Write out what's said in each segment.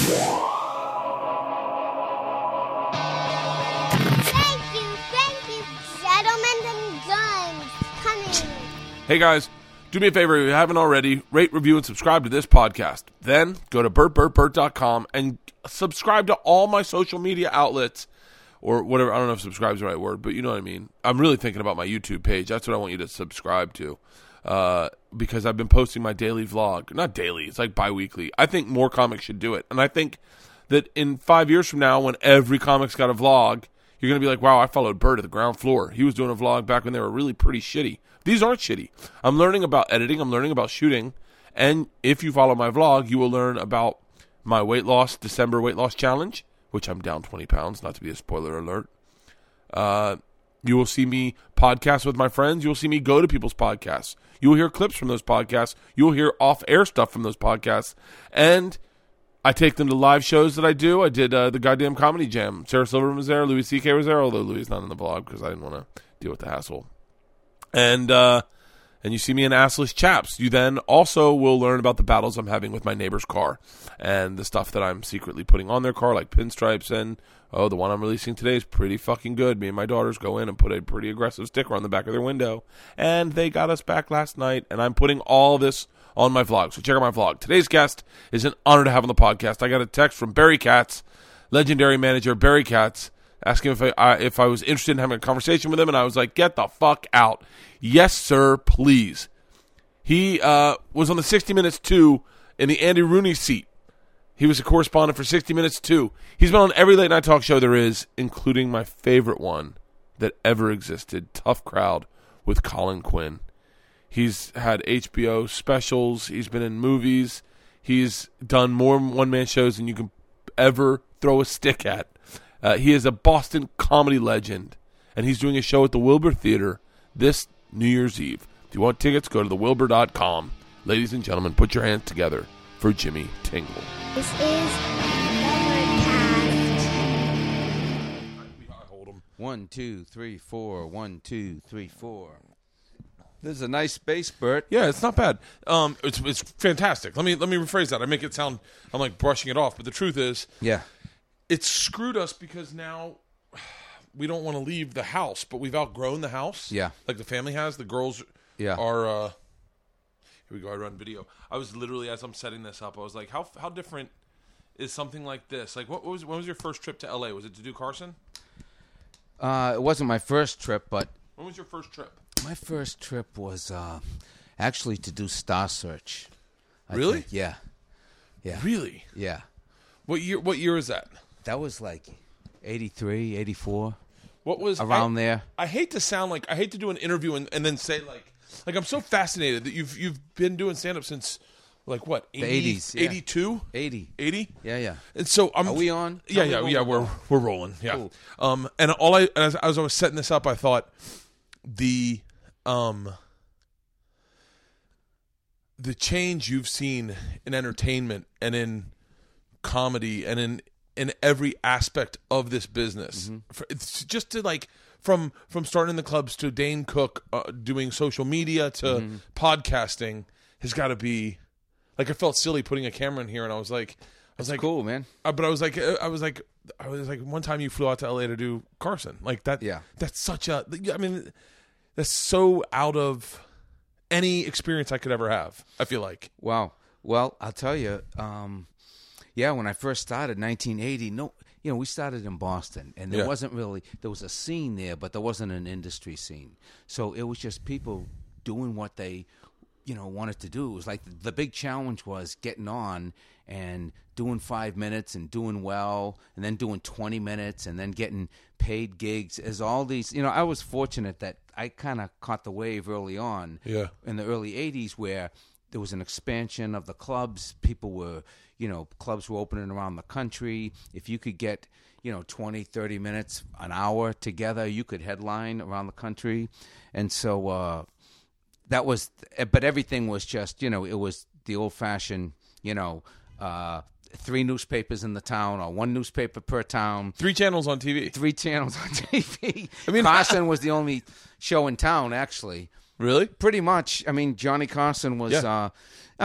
Thank you, gentlemen and guns, coming. Hey guys, do me a favor if you haven't already, rate, review, and subscribe to this podcast. Then go to burtburtburt.com and subscribe to all my social media outlets. Or whatever, I don't know if subscribe is the right word, but you know what I mean. I'm really thinking about my YouTube page. That's what I want you to subscribe to. Because I've been posting my daily vlog. Not daily, it's like bi-weekly. I think more comics should do it. And I think that in 5 years from now, when every comic's got a vlog, you're going to be like, wow, I followed Bert to the ground floor. He was doing a vlog back when they were really pretty shitty. These aren't shitty. I'm learning about editing. I'm learning about shooting. And if you follow my vlog, you will learn about my weight loss, December weight loss challenge, which I'm down 20 pounds, not to be a spoiler alert. You will see me podcast with my friends. You will see me go to people's podcasts. You will hear clips from those podcasts. You will hear off-air stuff from those podcasts. And I take them to live shows that I do. I did the goddamn Comedy Jam. Sarah Silverman was there. Louis C.K. was there, although Louis is not in the vlog because I didn't want to deal with the hassle. And you see me in Assless Chaps. You then also will learn about the battles I'm having with my neighbor's car and the stuff that I'm secretly putting on their car, like pinstripes. And, oh, the one I'm releasing today is pretty fucking good. Me and my daughters go in and put a pretty aggressive sticker on the back of their window. And they got us back last night. And I'm putting all this on my vlog. So check out my vlog. Today's guest is an honor to have on the podcast. I got a text from Barry Katz, legendary manager Barry Katz, asking if I was interested in having a conversation with him, and I was like, get the fuck out. Yes, sir, please. He was on the 60 Minutes 2 in the Andy Rooney seat. He was a correspondent for 60 Minutes 2. He's been on every late night talk show there is, including my favorite one that ever existed, Tough Crowd with Colin Quinn. He's had HBO specials. He's been in movies. He's done more one-man shows than you can ever throw a stick at. He is a Boston comedy legend, and he's doing a show at the Wilbur Theater this New Year's Eve. If you want tickets, go to thewilbur.com. Ladies and gentlemen, put your hands together for Jimmy Tingle. This is Wilbur. 1, 2, 3, 4. 1, 2, 3, 4. This is a nice space, Bert. Yeah, it's not bad. It's fantastic. Let me rephrase that. I make it sound I'm like brushing it off, but the truth is, yeah. It's screwed us because now we don't want to leave the house, but we've outgrown the house. Yeah. Like the family has. The girls are... here we go. I run video. I was literally, as I'm setting this up, I was like, how different is something like this? Like, when was your first trip to L.A.? Was it to do Carson? It wasn't my first trip, but... When was your first trip? My first trip was actually to do Star Search. Really? I think. Yeah. Yeah. Really? Yeah. What year is that? That was like 83, 84. What was around there? I hate to do an interview and then say like I'm so fascinated that you've been doing stand up since like what? 80s, 82? 80. Yeah. And so are we on? Yeah, we're rolling. Yeah. Cool. And all as I was setting this up, I thought the change you've seen in entertainment and in comedy and in every aspect of this business, mm-hmm. It's just to like from starting the clubs to Dane Cook doing social media to mm-hmm. podcasting has got to be like I felt silly putting a camera in here, and I was like cool, man. But I was like one time you flew out to LA to do Carson, like that. Yeah, that's such a that's so out of any experience I could ever have. I feel like wow. Well, I'll tell you. Yeah, when I first started, 1980, we started in Boston, and there wasn't really, there was a scene there, but there wasn't an industry scene. So it was just people doing what they, wanted to do. It was like the big challenge was getting on and doing 5 minutes and doing well, and then doing 20 minutes and then getting paid gigs as all these, I was fortunate that I kind of caught the wave early on in the early 80s where there was an expansion of the clubs. People were, clubs were opening around the country. If you could get, 20, 30 minutes, an hour together, you could headline around the country. And so that was, but everything was just, it was the old fashioned, 3 newspapers in the town or 1 newspaper per town. 3 channels on TV. I mean, Carson was the only show in town, actually. Really? Pretty much. I mean, Johnny Carson was, I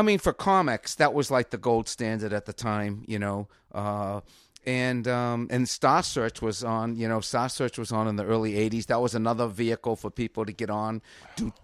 mean, for comics, that was like the gold standard at the time, you know. And Star Search was on, you know, Star Search was on in the early 80s. That was another vehicle for people to get on,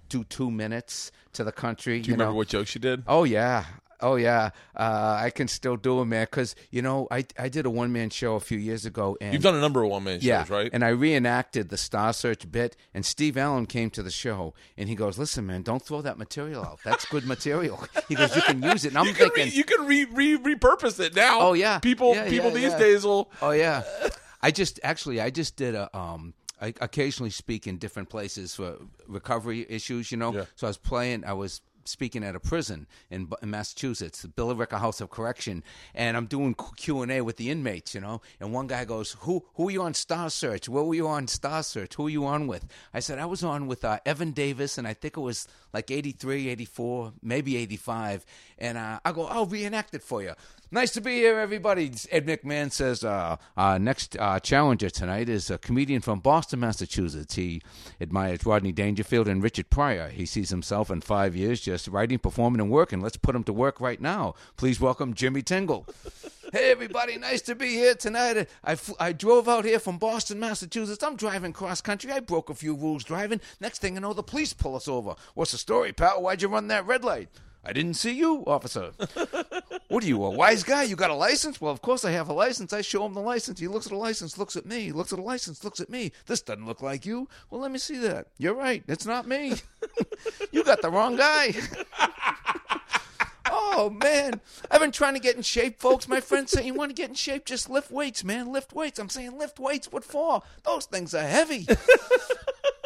do 2 minutes to the country. Do you remember what jokes you did? Oh, yeah. Oh, yeah. I can still do them, man, because, you know, I did a one-man show a few years ago. And you've done a number of one-man shows, right? And I reenacted the Star Search bit, and Steve Allen came to the show, and he goes, listen, man, don't throw that material out. That's good material. He goes, you can use it. And I'm thinking... You can repurpose it now. Oh, yeah. People these days will... Oh, yeah. I just did a... I occasionally speak in different places for recovery issues, you know? Yeah. So I was speaking at a prison in Massachusetts, the Billerica House of Correction, and I'm doing Q&A with the inmates, you know, and one guy goes, who are you on Star Search? Where were you on Star Search? Who are you on with? I said, I was on with Evan Davis, and I think it was like 83, 84, maybe 85, and I go, I'll reenact it for you. Nice to be here, everybody. Ed McMahon says next challenger tonight is a comedian from Boston, Massachusetts. He admires Rodney Dangerfield and Richard Pryor. He sees himself in 5 years just writing, performing, and working. Let's put him to work right now. Please welcome Jimmy Tingle. Hey, everybody. Nice to be here tonight. I drove out here from Boston, Massachusetts. I'm driving cross-country. I broke a few rules driving. Next thing I know, the police pull us over. What's the story, pal? Why'd you run that red light? I didn't see you, officer. What are you, a wise guy? You got a license? Well, of course I have a license. I show him the license. He looks at the license, looks at me, looks at the license, looks at me. This doesn't look like you. Well, let me see that. You're right. It's not me. You got the wrong guy. Oh, man. I've been trying to get in shape, folks. My friends say, you want to get in shape? Just lift weights, man. Lift weights. I'm saying lift weights. What for? Those things are heavy.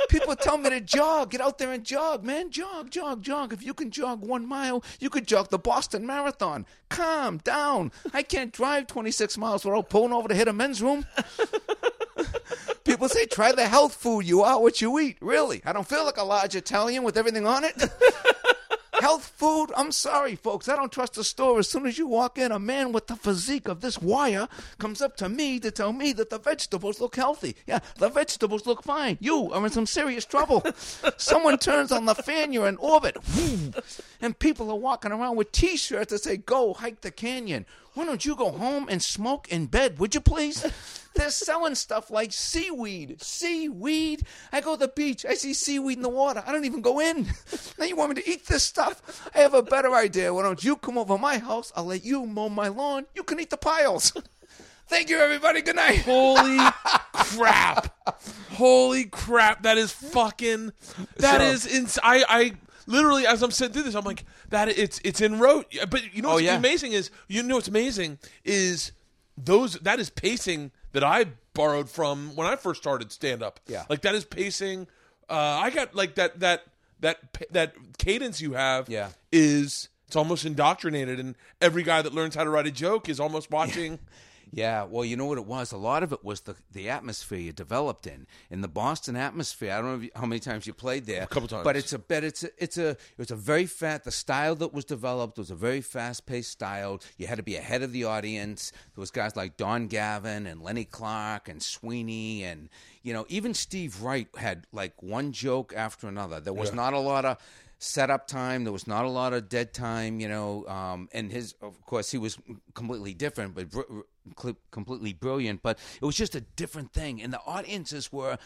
People tell me to jog. Get out there and jog, man. Jog, jog, jog. If you can jog 1 mile, you could jog the Boston Marathon. Calm down. I can't drive 26 miles without pulling over to hit a men's room. People say, try the health food. You are what you eat. Really? I don't feel like a large Italian with everything on it. Health food? I'm sorry, folks. I don't trust the store. As soon as you walk in, a man with the physique of this wire comes up to me to tell me that the vegetables look healthy. Yeah, the vegetables look fine. You are in some serious trouble. Someone turns on the fan, you're in orbit. And people are walking around with T-shirts that say, go hike the canyon. Why don't you go home and smoke in bed, would you please? They're selling stuff like seaweed. Seaweed? I go to the beach. I see seaweed in the water. I don't even go in. Now you want me to eat this stuff? I have a better idea. Why don't you come over my house? I'll let you mow my lawn. You can eat the piles. Thank you, everybody. Good night. Holy crap. Holy crap. That is fucking... Literally, as I'm sitting through this, I'm like, it's in rote. But you know what's amazing is, that is pacing that I borrowed from when I first started stand-up. Yeah. Like, that is pacing. I got, like, that cadence you have is, it's almost indoctrinated, and every guy that learns how to write a joke is almost watching... Yeah. Yeah, well, you know what it was? A lot of it was the atmosphere you developed in. In the Boston atmosphere, I don't know how many times you played there. A couple times. But it was a very fast, the style that was developed was a very fast-paced style. You had to be ahead of the audience. There was guys like Don Gavin and Lenny Clark and Sweeney and, you know, even Steve Wright had like one joke after another. There was not a lot of... set-up time. There was not a lot of dead time, you know, and of course, he was completely different, but completely brilliant, but it was just a different thing, and the audiences were...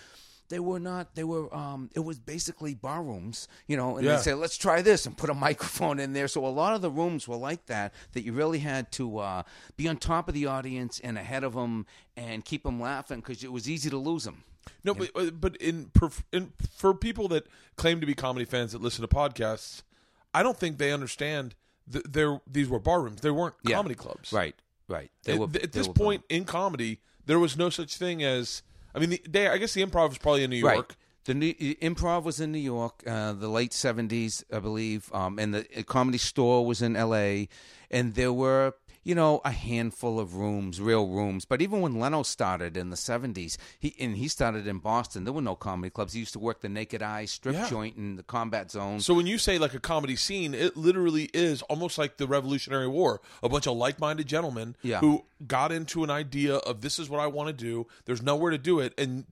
it was basically bar rooms, you know, and they say, let's try this and put a microphone in there. So a lot of the rooms were like that you really had to be on top of the audience and ahead of them and keep them laughing because it was easy to lose them. No, but for people that claim to be comedy fans that listen to podcasts, I don't think they understand these were bar rooms. They weren't comedy clubs. Right, right. At this point in comedy, there was no such thing as... I mean, I guess the improv was probably in New York. Right. The improv was in New York, the late 70s, I believe, and the Comedy Store was in L.A., and there were, you know, a handful of rooms, real rooms. But even when Leno started in the 70s, he started in Boston, there were no comedy clubs. He used to work the Naked Eye strip joint in the Combat Zone. So when you say like a comedy scene, it literally is almost like the Revolutionary War. A bunch of like-minded gentlemen who got into an idea of this is what I want to do. There's nowhere to do it. And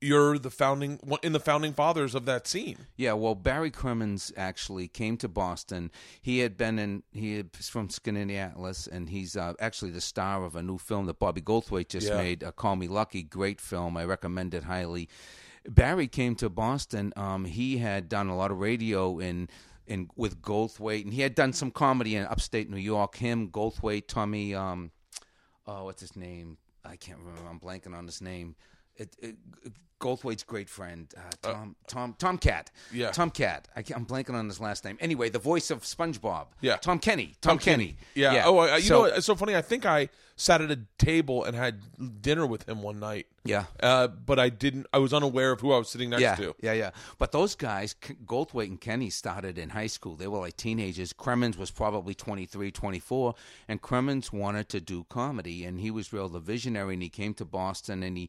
you're the founding in the founding fathers of that scene. Yeah, well, Barry Crimmins actually came to Boston. He's from Skinniapolis, and he's actually the star of a new film that Bobby Goldthwait just made, Call Me Lucky. Great film. I recommend it highly. Barry came to Boston. He had done a lot of radio in with Goldthwait, and he had done some comedy in upstate New York. Him, Goldthwait, Tommy. What's his name? I can't remember. I'm blanking on his name. Goldthwait's great friend, Tom Cat. Yeah. Tom Cat. I'm blanking on his last name. Anyway, the voice of SpongeBob. Yeah. Tom Kenny. Yeah. Oh, you know, it's so funny. I think I sat at a table and had dinner with him one night. Yeah. But I didn't. I was unaware of who I was sitting next to. Yeah. But those guys, Goldthwait and Kenny, started in high school. They were like teenagers. Crimmins was probably 23, 24. And Crimmins wanted to do comedy. And he was real the visionary. And he came to Boston and he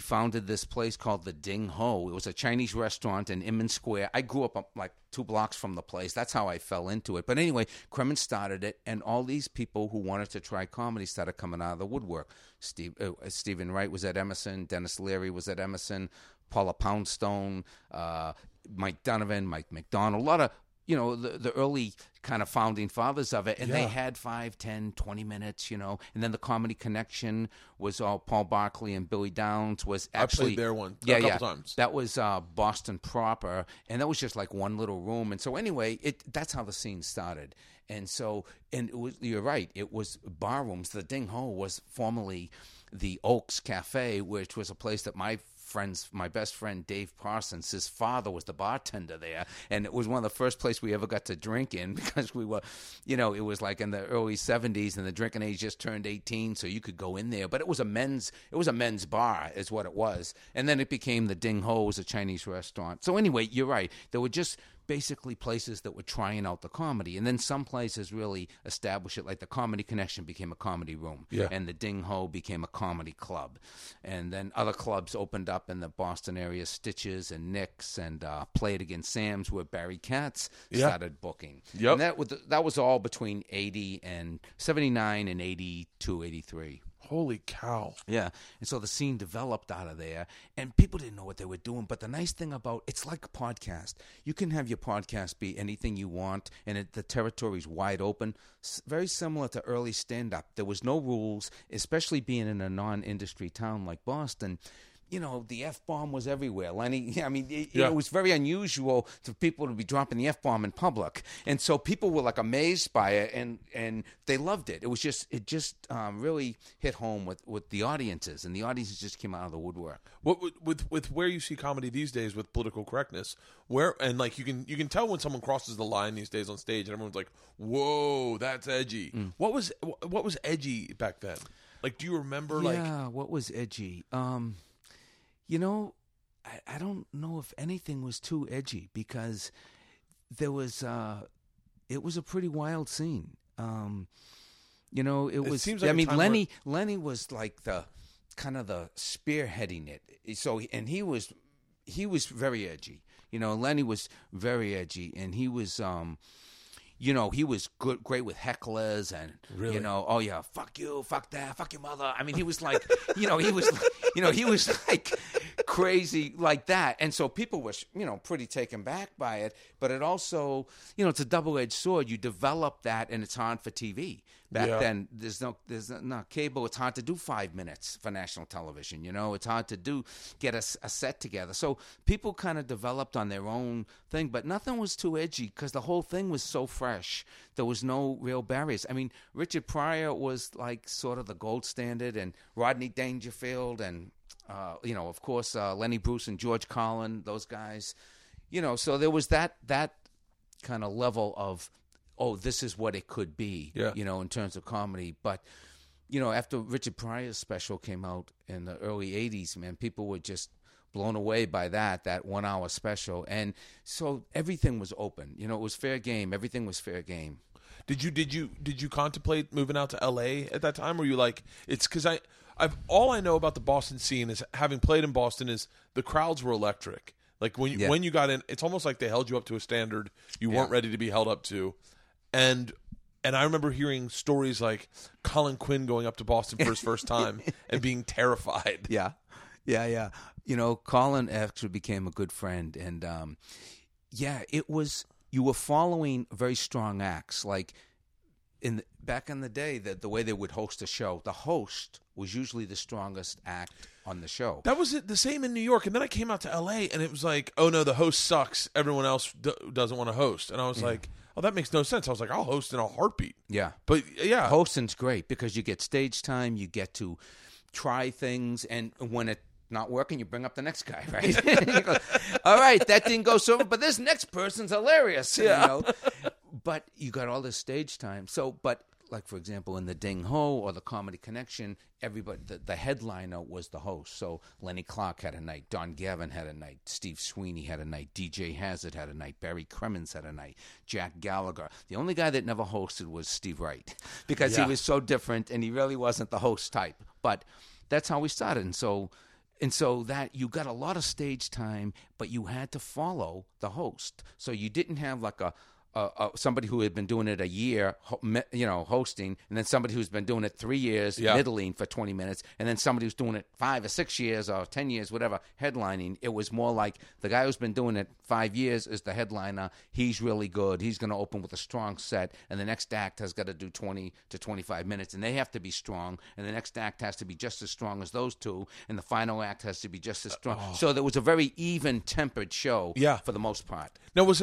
founded this place called the Ding Ho. It was a Chinese restaurant in Inman Square. I grew up like 2 blocks from the place. That's how I fell into it. But anyway, Kremen started it, and all these people who wanted to try comedy started coming out of the woodwork. Stephen Wright was at Emerson. Dennis Leary was at Emerson. Paula Poundstone, Mike Donovan, Mike McDonald, a lot of, you know, the early kind of founding fathers of it. And they had 5, 10, 20 minutes, you know. And then the Comedy Connection was all Paul Barkley and Billy Downs was actually. I played there one a couple times. That was Boston proper. And that was just like one little room. And so anyway, that's how the scene started. And so, you're right, it was bar rooms. The Ding Ho was formerly the Oaks Cafe, which was a place that my best friend Dave Parsons, his father was the bartender there, and it was one of the first places we ever got to drink in because we were, you know, it was like in the early 70s and the drinking age just turned 18, so you could go in there. But it was a men's bar is what it was, and then it became the Ding Ho, was a Chinese restaurant. So anyway, you're right. There were just basically places that were trying out the comedy, and then some places really established it, like the Comedy Connection became a comedy room, and the Ding Ho became a comedy club, and then other clubs opened up in the Boston area, Stitches and Nick's and Play It Again Sam's, where Barry Katz started booking. And that was all between 79 and 82, 83. Holy cow. Yeah. And so the scene developed out of there, and people didn't know what they were doing. But the nice thing about it's like a podcast. You can have your podcast be anything you want, and the territory's wide open. Very similar to early stand-up. There was no rules, especially being in a non-industry town like Boston. You know, the F-bomb was everywhere. Lenny, I mean, it was very unusual for people to be dropping the F-bomb in public. And so people were, like, amazed by it, and they loved it. It was just, really hit home with the audiences, and the audiences just came out of the woodwork. What with where you see comedy these days with political correctness, you can tell when someone crosses the line these days on stage, and everyone's like, whoa, that's edgy. Mm. What was edgy back then? Like, do you remember, what was edgy? You know, I don't know if anything was too edgy because it was a pretty wild scene. You know, Lenny was like the kind of the spearheading it. So, and he was very edgy. You know, Lenny was very edgy, and he was. You know, he was great with hecklers and, really? You know, oh, yeah, fuck you, fuck that, fuck your mother. I mean, he was like, he was like crazy like that. And so people were, you know, pretty taken back by it. But it also, you know, it's a double-edged sword. You develop that, and it's hard for TV. Back then, there's not cable. It's hard to do 5 minutes for national television. You know, it's hard to get a set together. So people kind of developed on their own thing, but nothing was too edgy because the whole thing was so fresh. There was no real barriers. I mean, Richard Pryor was like sort of the gold standard, and Rodney Dangerfield, and you know, of course, Lenny Bruce and George Collin, those guys. You know, so there was that kind of level of, oh, this is what it could be, you know, in terms of comedy. But, you know, after Richard Pryor's special came out in the early 80s, man, people were just blown away by that 1-hour special. And so everything was open. You know, it was fair game. Everything was fair game. Did you contemplate moving out to L.A. at that time? Or were you like, it's because all I know about the Boston scene is, having played in Boston, is the crowds were electric. Like when you got in, it's almost like they held you up to a standard you weren't ready to be held up to. And I remember hearing stories like Colin Quinn going up to Boston for his first time and being terrified. Yeah. Yeah. You know, Colin actually became a good friend. And, it was, you were following very strong acts. Like, back in the day, the way they would host a show, the host was usually the strongest act on the show. That was it, the same in New York. And then I came out to L.A., and it was like, oh, no, the host sucks. Everyone else doesn't want to host. And I was like... Oh, that makes no sense. I was like, I'll host in a heartbeat. Yeah. But, yeah. Hosting's great because you get stage time. You get to try things. And when it's not working, you bring up the next guy, right? You go, all right, that didn't go so well, but this next person's hilarious. Yeah. You know? But you got all this stage time. So, but, like, for example, in the Ding Ho or the Comedy Connection, everybody, the headliner was the host. So Lenny Clark had a night. Don Gavin had a night. Steve Sweeney had a night. DJ Hazard had a night. Barry Crimmins had a night. Jack Gallagher. The only guy that never hosted was Steve Wright because he was so different and he really wasn't the host type. But that's how we started. And so that you got a lot of stage time, but you had to follow the host. So you didn't have like somebody who had been doing it a year, hosting, and then somebody who's been doing it 3 years, middling for 20 minutes, and then somebody who's doing it 5 or 6 years or 10 years, whatever, headlining. It was more like the guy who's been doing it 5 years is the headliner. He's really good. He's going to open with a strong set, and the next act has got to do 20 to 25 minutes, and they have to be strong, and the next act has to be just as strong as those two, and the final act has to be just as strong. So there was a very even-tempered show for the most part. Now, was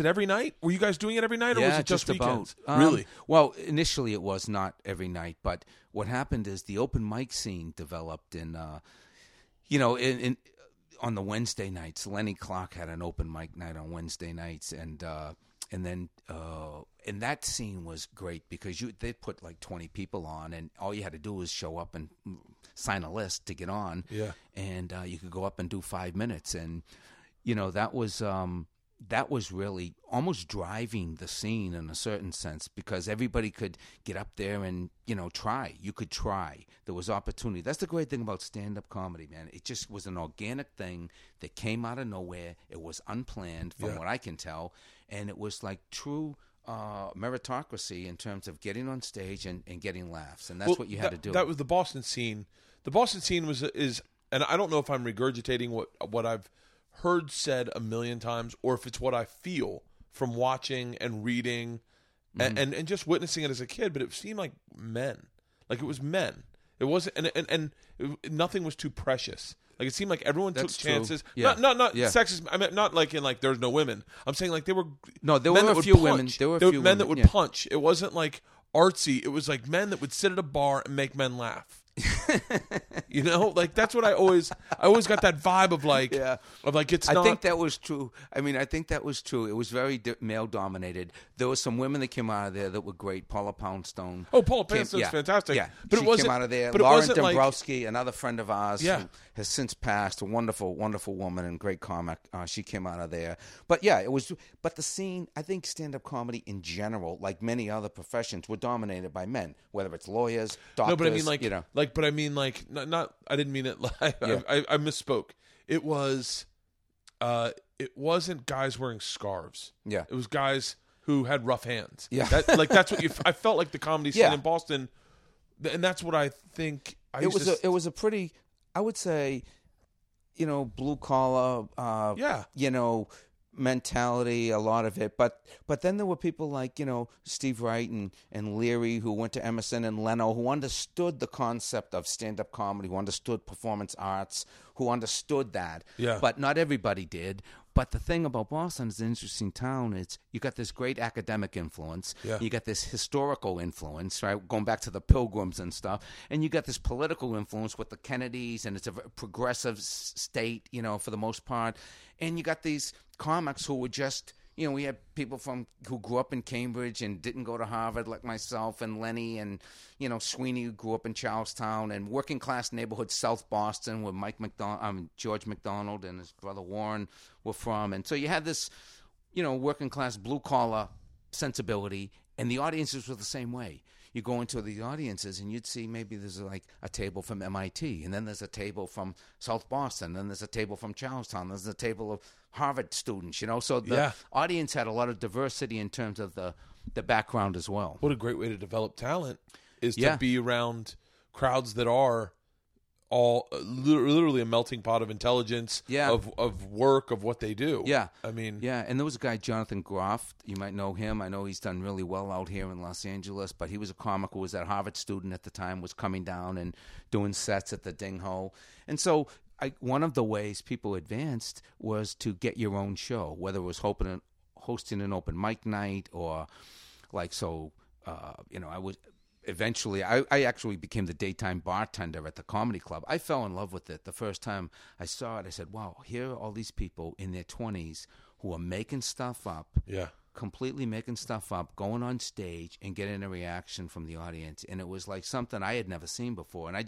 it every night? Were you guys doing it every night, or was it just weekends? About. Really? Well, initially it was not every night, but what happened is the open mic scene developed on the Wednesday nights. Lenny Clark had an open mic night on Wednesday nights, and that scene was great because they put like 20 people on, and all you had to do was show up and sign a list to get on, and you could go up and do 5 minutes, and you know that was. That was really almost driving the scene in a certain sense because everybody could get up there and, try. You could try. There was opportunity. That's the great thing about stand-up comedy, man. It just was an organic thing that came out of nowhere. It was unplanned from what I can tell. And it was like true meritocracy in terms of getting on stage and getting laughs. And that's what you had to do. That was the Boston scene. The Boston scene is, and I don't know if I'm regurgitating what I've heard said a million times, or if it's what I feel from watching and reading and just witnessing it as a kid, but it seemed like men. Like, it was men. It wasn't, and nothing was too precious. Like, it seemed like everyone took chances. Yeah. Not sexist. I mean, not like in like there's no women. I'm saying like there were a few men that would punch. It wasn't like artsy. It was like men that would sit at a bar and make men laugh. That's what I always got that vibe of like it's not... I think that was true. It was very male dominated. There were some women that came out of there that were great. Paula Poundstone's fantastic, but she came out of there. Lauren Dombrowski, like... another friend of ours who has since passed, a wonderful woman and great comic. She came out of there, but the scene, I think stand-up comedy in general, like many other professions, were dominated by men, whether it's lawyers, doctors. No, but I mean I didn't mean it. I misspoke. It was, it wasn't guys wearing scarves. Yeah, it was guys who had rough hands. Yeah, that's what I felt like the comedy scene in Boston, and that's what I think. It was a pretty, I would say, blue collar. Mentality, a lot of it, but then there were people like Steve Wright and Leary, who went to Emerson, and Leno, who understood the concept of stand-up comedy, who understood performance arts, who understood that. Yeah. But not everybody did. But the thing about Boston is an interesting town. It's you got this great academic influence. Yeah. You got this historical influence, right? Going back to the Pilgrims and stuff. And you got this political influence with the Kennedys, and it's a progressive state, for the most part. And you got these comics who were just, we had people who grew up in Cambridge and didn't go to Harvard, like myself and Lenny, and Sweeney, who grew up in Charlestown, and working class neighborhood South Boston, where Mike McDonald, George McDonald, and his brother Warren were from, and so you had this, working class blue collar sensibility, and the audiences were the same way. You go into the audiences and you'd see maybe there's like a table from MIT, and then there's a table from South Boston, then there's a table from Charlestown, there's a table of Harvard students, So the audience had a lot of diversity in terms of the background as well. What a great way to develop talent is to be around crowds that are all literally a melting pot of intelligence, of work, of what they do. Yeah. I mean... Yeah, and there was a guy, Jonathan Groff. You might know him. I know he's done really well out here in Los Angeles, but he was a comic who was a Harvard student at the time, was coming down and doing sets at the Ding Ho. And so... one of the ways people advanced was to get your own show, whether it was hosting an open mic night or like, so, I was eventually, I actually became the daytime bartender at the comedy club. I fell in love with it. The first time I saw it, I said, wow, here are all these people in their 20s who are making stuff up. Yeah. Completely making stuff up, going on stage and getting a reaction from the audience. And it was like something I had never seen before. And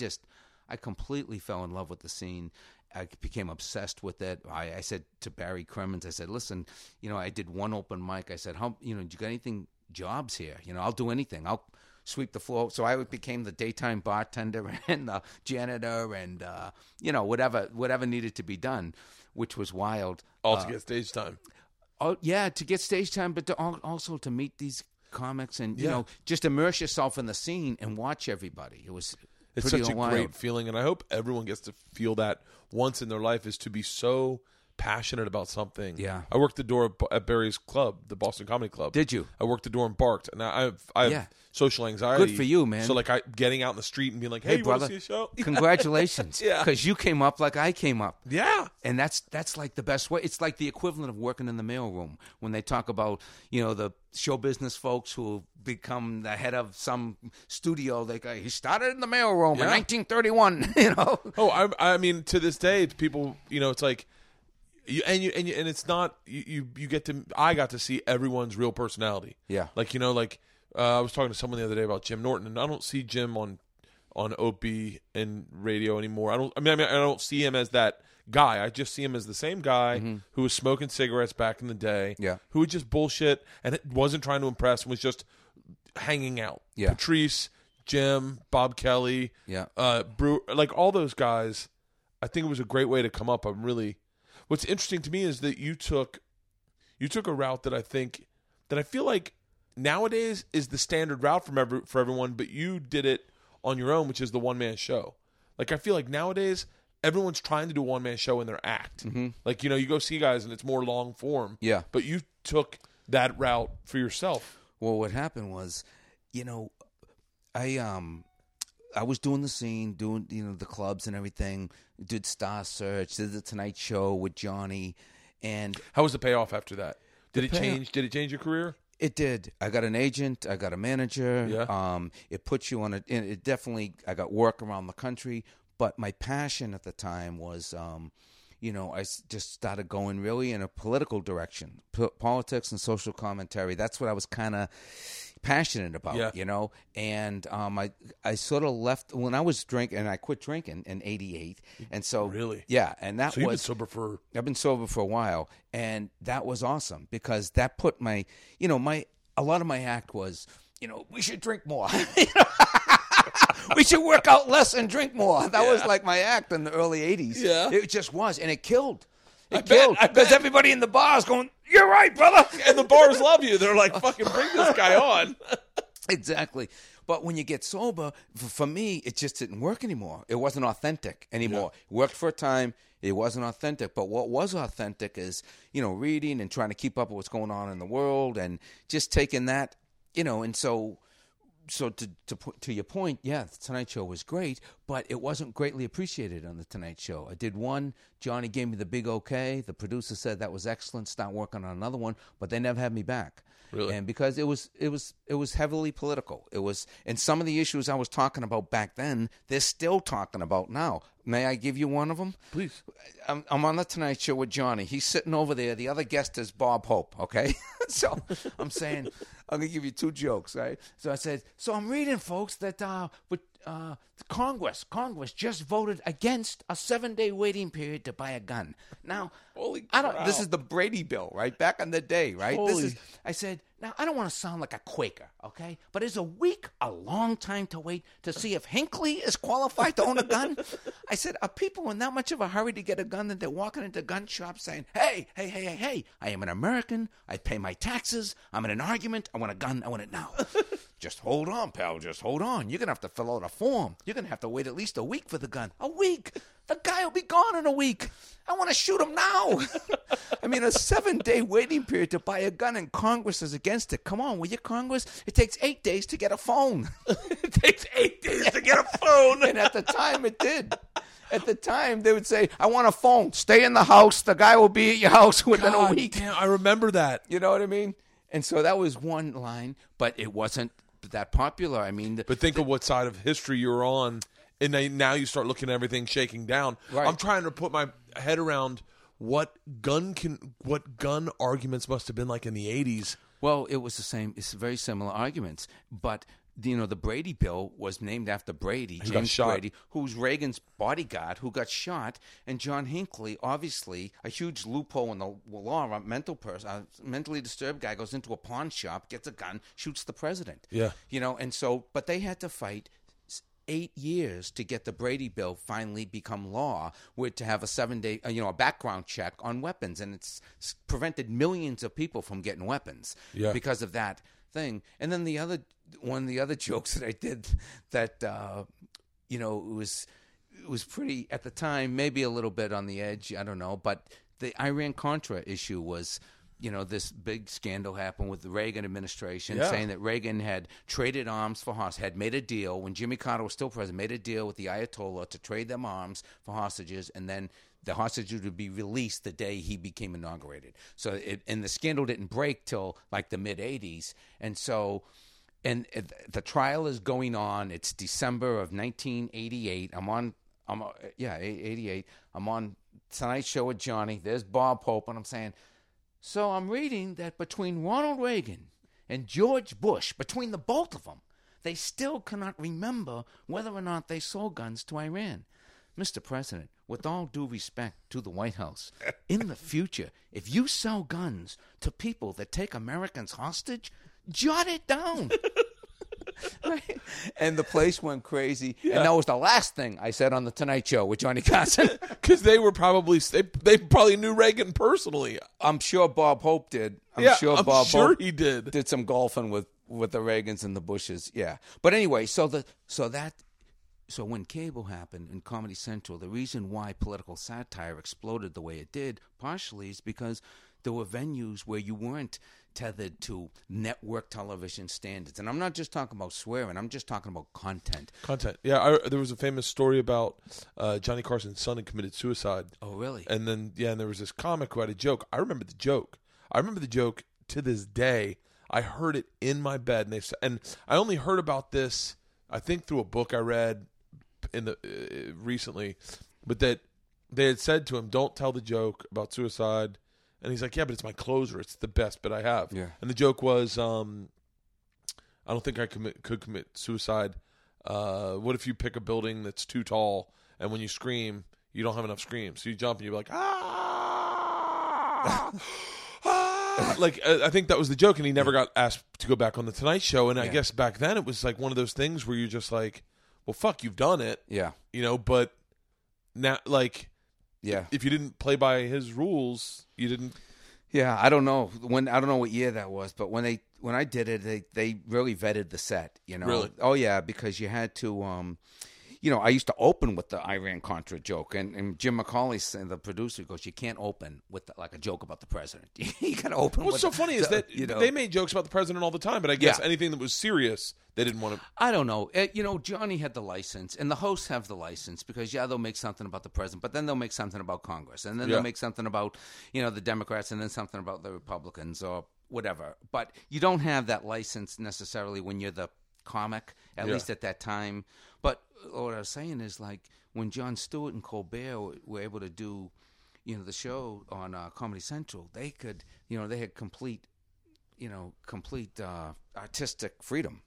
I completely fell in love with the scene. I became obsessed with it. I said to Barry Crimmins, I said, listen, I did one open mic. I said, how, do you got anything, jobs here? I'll do anything. I'll sweep the floor. So I became the daytime bartender and the janitor and, whatever needed to be done, which was wild. All to get stage time. Oh, yeah, to get stage time, but also to meet these comics and, just immerse yourself in the scene and watch everybody. It was... It's such a great feeling, and I hope everyone gets to feel that once in their life, is to be so passionate about something. Yeah. I worked the door at Barry's club, the Boston Comedy Club. Did you? I worked the door and barked, and I have social anxiety. Good for you, man. So, like, getting out in the street and being like, hey brother, you want to see a show? Congratulations. Yeah. Because you came up like I came up. Yeah. And that's like the best way. It's like the equivalent of working in the mailroom when they talk about, the show business folks who become the head of some studio. They go, he started in the mailroom in 1931, Oh, I mean, to this day, people, it's like, and it's not you get to. I got to see everyone's real personality. Yeah, I was talking to someone the other day about Jim Norton, and I don't see Jim on Opie and radio anymore. I don't see him as that guy. I just see him as the same guy who was smoking cigarettes back in the day. Yeah, who would just bullshit and wasn't trying to impress and was just hanging out. Yeah, Patrice, Jim, Bob Kelly. Yeah, Brew, like all those guys. I think it was a great way to come up. What's interesting to me is that you took a route that I feel like nowadays is the standard route for everyone, but you did it on your own, which is the one-man show. Like, I feel like nowadays everyone's trying to do a one-man show in their act. Mm-hmm. Like, you go see guys and it's more long form. Yeah. But you took that route for yourself. Well, what happened was, I was doing the scene, doing the clubs and everything. Did Star Search, did the Tonight Show with Johnny, and how was the payoff after that? Did it change your career? It did. I got an agent. I got a manager. Yeah. It puts you on a. It definitely. I got work around the country, but my passion at the time was, I just started going really in a political direction, politics and social commentary. That's what I was kind of passionate about, and I sort of left when I was drinking, and I quit drinking in 88, and so really, yeah, and that so was I've been sober for a while, and that was awesome because that put my, a lot of my act was, we should drink more. We should work out less and drink more. That was like my act in the early 80s. Yeah, it just was, and it killed. It killed because everybody in the bar is going, you're right, brother. And the bars love you. They're like, fucking bring this guy on. Exactly. But when you get sober, for me, it just didn't work anymore. It wasn't authentic anymore. Yeah. It worked for a time. It wasn't authentic. But what was authentic is, reading and trying to keep up with what's going on in the world and just taking that, and so to your point, yeah, the Tonight Show was great, but it wasn't greatly appreciated on the Tonight Show. I did one. Johnny gave me the big okay. The producer said that was excellent. Start working on another one, but they never had me back. Really? And because it was heavily political. It was, and some of the issues I was talking about back then, they're still talking about now. May I give you one of them? Please. I'm on the Tonight Show with Johnny. He's sitting over there. The other guest is Bob Hope, okay? So I'm saying, I'm going to give you two jokes, right? So I said, so I'm reading, folks, that Congress just voted against a 7-day waiting period to buy a gun. Now, holy crap. This is the Brady Bill, right? Back in the day, right? I said, now, I don't want to sound like a Quaker, okay? But is a week a long time to wait to see if Hinckley is qualified to own a gun? I said, are people in that much of a hurry to get a gun that they're walking into gun shops saying, hey, I am an American, I pay my taxes, I'm in an argument, I want a gun, I want it now. Just hold on, pal. Just hold on. You're going to have to fill out a form. You're going to have to wait at least a week for the gun. A week? The guy will be gone in a week. I want to shoot him now. I mean, a 7-day waiting period to buy a gun, and Congress is against it. Come on, will you, Congress? It takes 8 days to get a phone. It takes 8 days to get a phone. And at the time, it did. At the time, they would say, I want a phone. Stay in the house. The guy will be at your house within a week. Damn, I remember that. You know what I mean? And so that was one line, but it wasn't that popular. I mean, but think of what side of history you're on, and now you start looking at everything shaking down. Right. I'm trying to put my head around what gun arguments must have been like in the 80s. Well, it was the same. It's very similar arguments, but you know, the Brady Bill was named after Brady, James Brady, who's Reagan's bodyguard, who got shot, and John Hinckley, obviously a huge loophole in the law, a mental person, a mentally disturbed guy, goes into a pawn shop, gets a gun, shoots the president. Yeah, you know, and so, but they had to fight 8 years to get the Brady Bill finally become law, with to have a 7-day, you know, a background check on weapons, and it's prevented millions of people from getting weapons because of that thing. And then the other one of the other jokes that I did that you know, it was pretty at the time, maybe a little bit on the edge, I don't know, but the Iran-Contra issue was, you know, this big scandal happened with the Reagan administration, saying that Reagan had traded arms for hostages, had made a deal when Jimmy Carter was still president, made a deal with the Ayatollah to trade them arms for hostages, and then the hostages would be released the day he became inaugurated. So, and the scandal didn't break till like the mid '80s, and so, and the trial is going on. It's December of 1988. I'm on 88. I'm on Tonight Show with Johnny. There's Bob Hope, and I'm saying, so I'm reading that between Ronald Reagan and George Bush, between the both of them, they still cannot remember whether or not they sold guns to Iran. Mr. President, with all due respect to the White House, in the future, if you sell guns to people that take Americans hostage, jot it down. Right? And the place went crazy, and that was the last thing I said on the Tonight Show with Johnny Carson, because they were probably they probably knew Reagan personally. I'm sure Bob Hope did. I'm sure Bob Hope did some golfing with the Reagans and the Bushes. Yeah, but anyway, so when cable happened in Comedy Central, the reason why political satire exploded the way it did partially is because there were venues where you weren't tethered to network television standards. And I'm not just talking about swearing. I'm just talking about content. Yeah, there was a famous story about Johnny Carson's son had committed suicide. Oh, really? And then, and there was this comic who had a joke. I remember the joke to this day. I heard it in my bed. And I only heard about this, I think, through a book I read recently. But that they had said to him, don't tell the joke about suicide. And he's like, yeah, but it's my closer. It's the best bit I have. Yeah. And the joke was, I don't think I could commit suicide. What if you pick a building that's too tall, and when you scream, you don't have enough screams. So you jump, and you're like, ah! Ah! Like, I think that was the joke, and he never got asked to go back on The Tonight Show. And I guess back then it was like one of those things where you're just like, well, fuck, you've done it. Yeah. You know, but now, like... Yeah. If you didn't play by his rules, you didn't. Yeah, I don't know what year that was, but when I did it, they really vetted the set, you know. Really? Oh yeah, because you had to you know, I used to open with the Iran-Contra joke, and Jim McCauley, the producer, goes, you can't open with like a joke about the president. You got to open with... What's so funny is that, you know, they made jokes about the president all the time, but I guess anything that was serious, they didn't want to... I don't know. You know, Johnny had the license, and the hosts have the license, because, they'll make something about the president, but then they'll make something about Congress, and then they'll make something about, you know, the Democrats, and then something about the Republicans or whatever. But you don't have that license necessarily when you're the comic, at least at that time. But what I was saying is, like, when Jon Stewart and Colbert were able to do, you know, the show on Comedy Central, they could, you know, they had complete artistic freedom,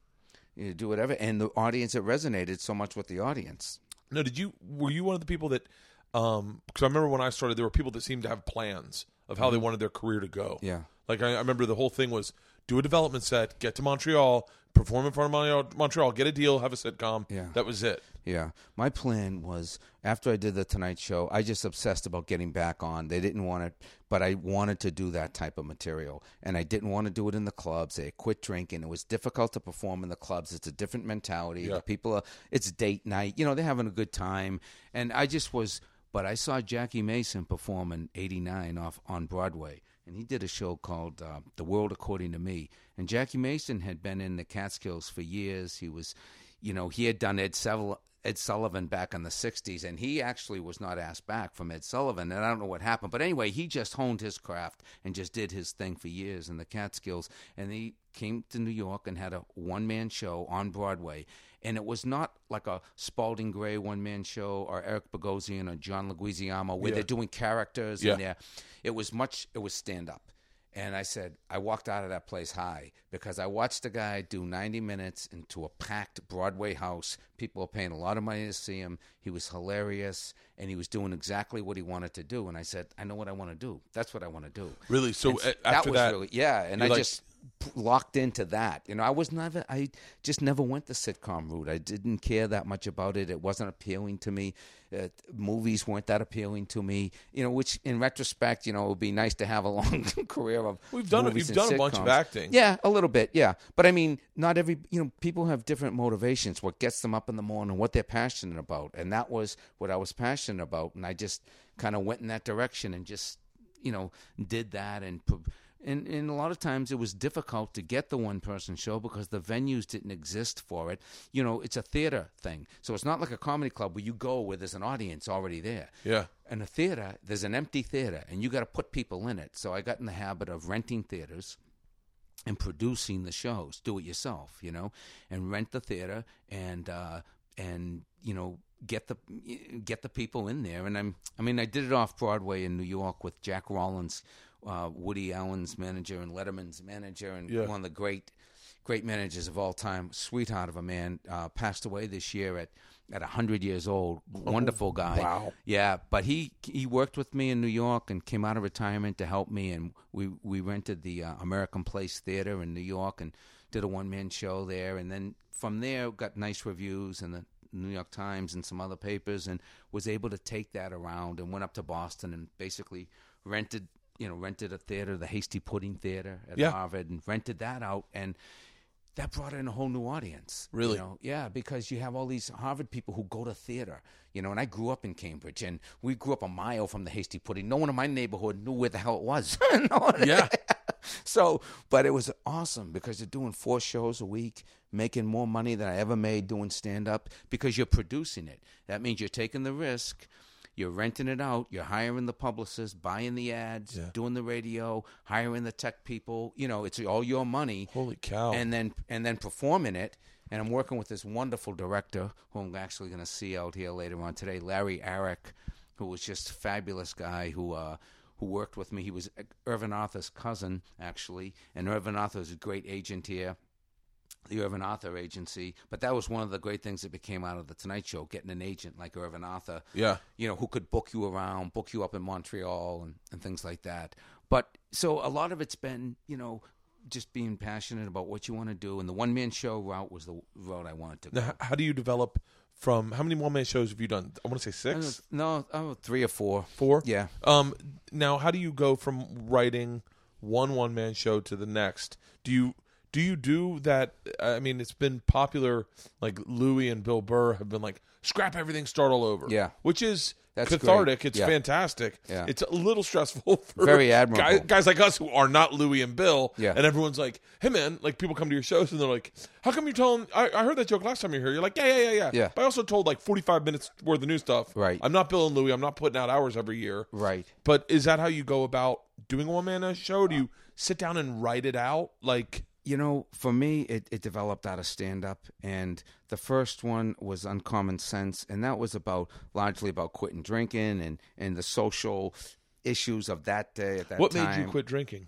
you know, do whatever, and the audience, it resonated so much with the audience. No, were you one of the people that, because I remember when I started, there were people that seemed to have plans of how they wanted their career to go. Yeah, like I remember the whole thing was, do a development set, get to Montreal, perform in front of Montreal, get a deal, have a sitcom. Yeah. That was it. Yeah. My plan was, after I did The Tonight Show, I just obsessed about getting back on. They didn't want it, but I wanted to do that type of material. And I didn't want to do it in the clubs. They quit drinking. It was difficult to perform in the clubs. It's a different mentality. Yeah. The people are, it's date night. You know, they're having a good time. And I just was, but I saw Jackie Mason perform in 89 on Broadway. And he did a show called The World According to Me. And Jackie Mason had been in the Catskills for years. He was, you know, he had done Ed Sullivan back in the 60s. And he actually was not asked back from Ed Sullivan. And I don't know what happened. But anyway, he just honed his craft and just did his thing for years in the Catskills. And he came to New York and had a one-man show on Broadway. And it was not like a Spalding Gray one-man show or Eric Bogosian or John Leguizamo where they're doing characters. Yeah. And it was stand-up. And I said, I walked out of that place high because I watched a guy do 90 minutes into a packed Broadway house. People are paying a lot of money to see him. He was hilarious, and he was doing exactly what he wanted to do. And I said, I know what I want to do. That's what I want to do. Really? So after that, and I just locked into that. You know, I just never went the sitcom route. I didn't care that much about it. It wasn't appealing to me. Movies weren't that appealing to me. You know, which in retrospect, you know, it would be nice to have a long career of. You've done a bunch of acting. Yeah, a little bit. Yeah, but I mean, not every. You know, people have different motivations. What gets them up in the morning, what they're passionate about, and that was what I was passionate about. And I just kind of went in that direction and just, you know, did that and. And a lot of times it was difficult to get the one-person show because the venues didn't exist for it. You know, it's a theater thing. So it's not like a comedy club where you go where there's an audience already there. Yeah. In a theater, there's an empty theater, and you got to put people in it. So I got in the habit of renting theaters and producing the shows. Do it yourself, you know, and rent the theater and you know, get the people in there. And I did it off Broadway in New York with Jack Rollins, Woody Allen's manager and Letterman's manager, and one of the great managers of all time, sweetheart of a man, passed away this year at 100 years old. Wonderful guy. Wow. Yeah, but he worked with me in New York and came out of retirement to help me, and we rented the American Place Theater in New York and did a one-man show there, and then from there got nice reviews in the New York Times and some other papers, and was able to take that around and went up to Boston and basically rented a theater, the Hasty Pudding Theater at Harvard, and rented that out, and that brought in a whole new audience. Really? You know? Yeah, because you have all these Harvard people who go to theater, you know, and I grew up in Cambridge, and we grew up a mile from the Hasty Pudding. No one in my neighborhood knew where the hell it was. Yeah. So, but it was awesome because you're doing 4 shows a week, making more money than I ever made doing stand-up because you're producing it. That means you're taking the risk. You're renting it out. You're hiring the publicist, buying the ads, doing the radio, hiring the tech people. You know, it's all your money. Holy cow. And then performing it. And I'm working with this wonderful director who I'm actually going to see out here later on today, Larry Arick, who was just a fabulous guy who worked with me. He was Irvin Arthur's cousin, actually. And Irvin Arthur is a great agent here, the Irvin Arthur agency. But that was one of the great things that became out of The Tonight Show, getting an agent like Irvin Arthur, you know, who could book you around, book you up in Montreal and things like that. But so a lot of it's been, you know, just being passionate about what you want to do. And the one-man show route was the route I wanted to go. Now, how do you develop from – how many one-man shows have you done? I want to say 6? No, 3 or 4. 4? Yeah. Now, how do you go from writing one-man show to the next? Do you do that? I mean, it's been popular, like Louis and Bill Burr have been like, scrap everything, start all over. Yeah. Which is cathartic. Great. It's fantastic. Yeah. It's a little stressful for guys like us who are not Louis and Bill. Yeah. And everyone's like, hey, man, like people come to your shows and they're like, how come you told them? I heard that joke last time you were here. You're like, yeah. But I also told like 45 minutes worth of new stuff. Right. I'm not Bill and Louis. I'm not putting out hours every year. Right. But is that how you go about doing a one-man show? Do you sit down and write it out? Like... You know, for me, it developed out of stand-up, and the first one was Uncommon Sense, and that was largely about quitting drinking and the social issues of that day at that time. What made you quit drinking?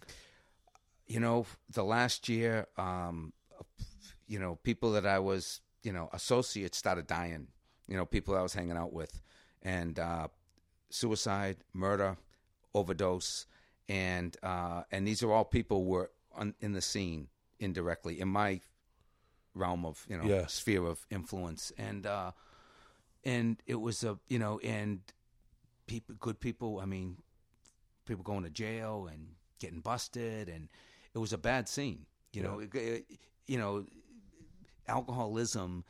You know, the last year, you know, people that I was, you know, associates started dying, you know, people I was hanging out with, and suicide, murder, overdose, and these are all people were on, in the scene indirectly in my realm of, you know, sphere of influence. And it was a, you know, and people, good people, I mean, people going to jail and getting busted, and it was a bad scene, you know, you know, alcoholism,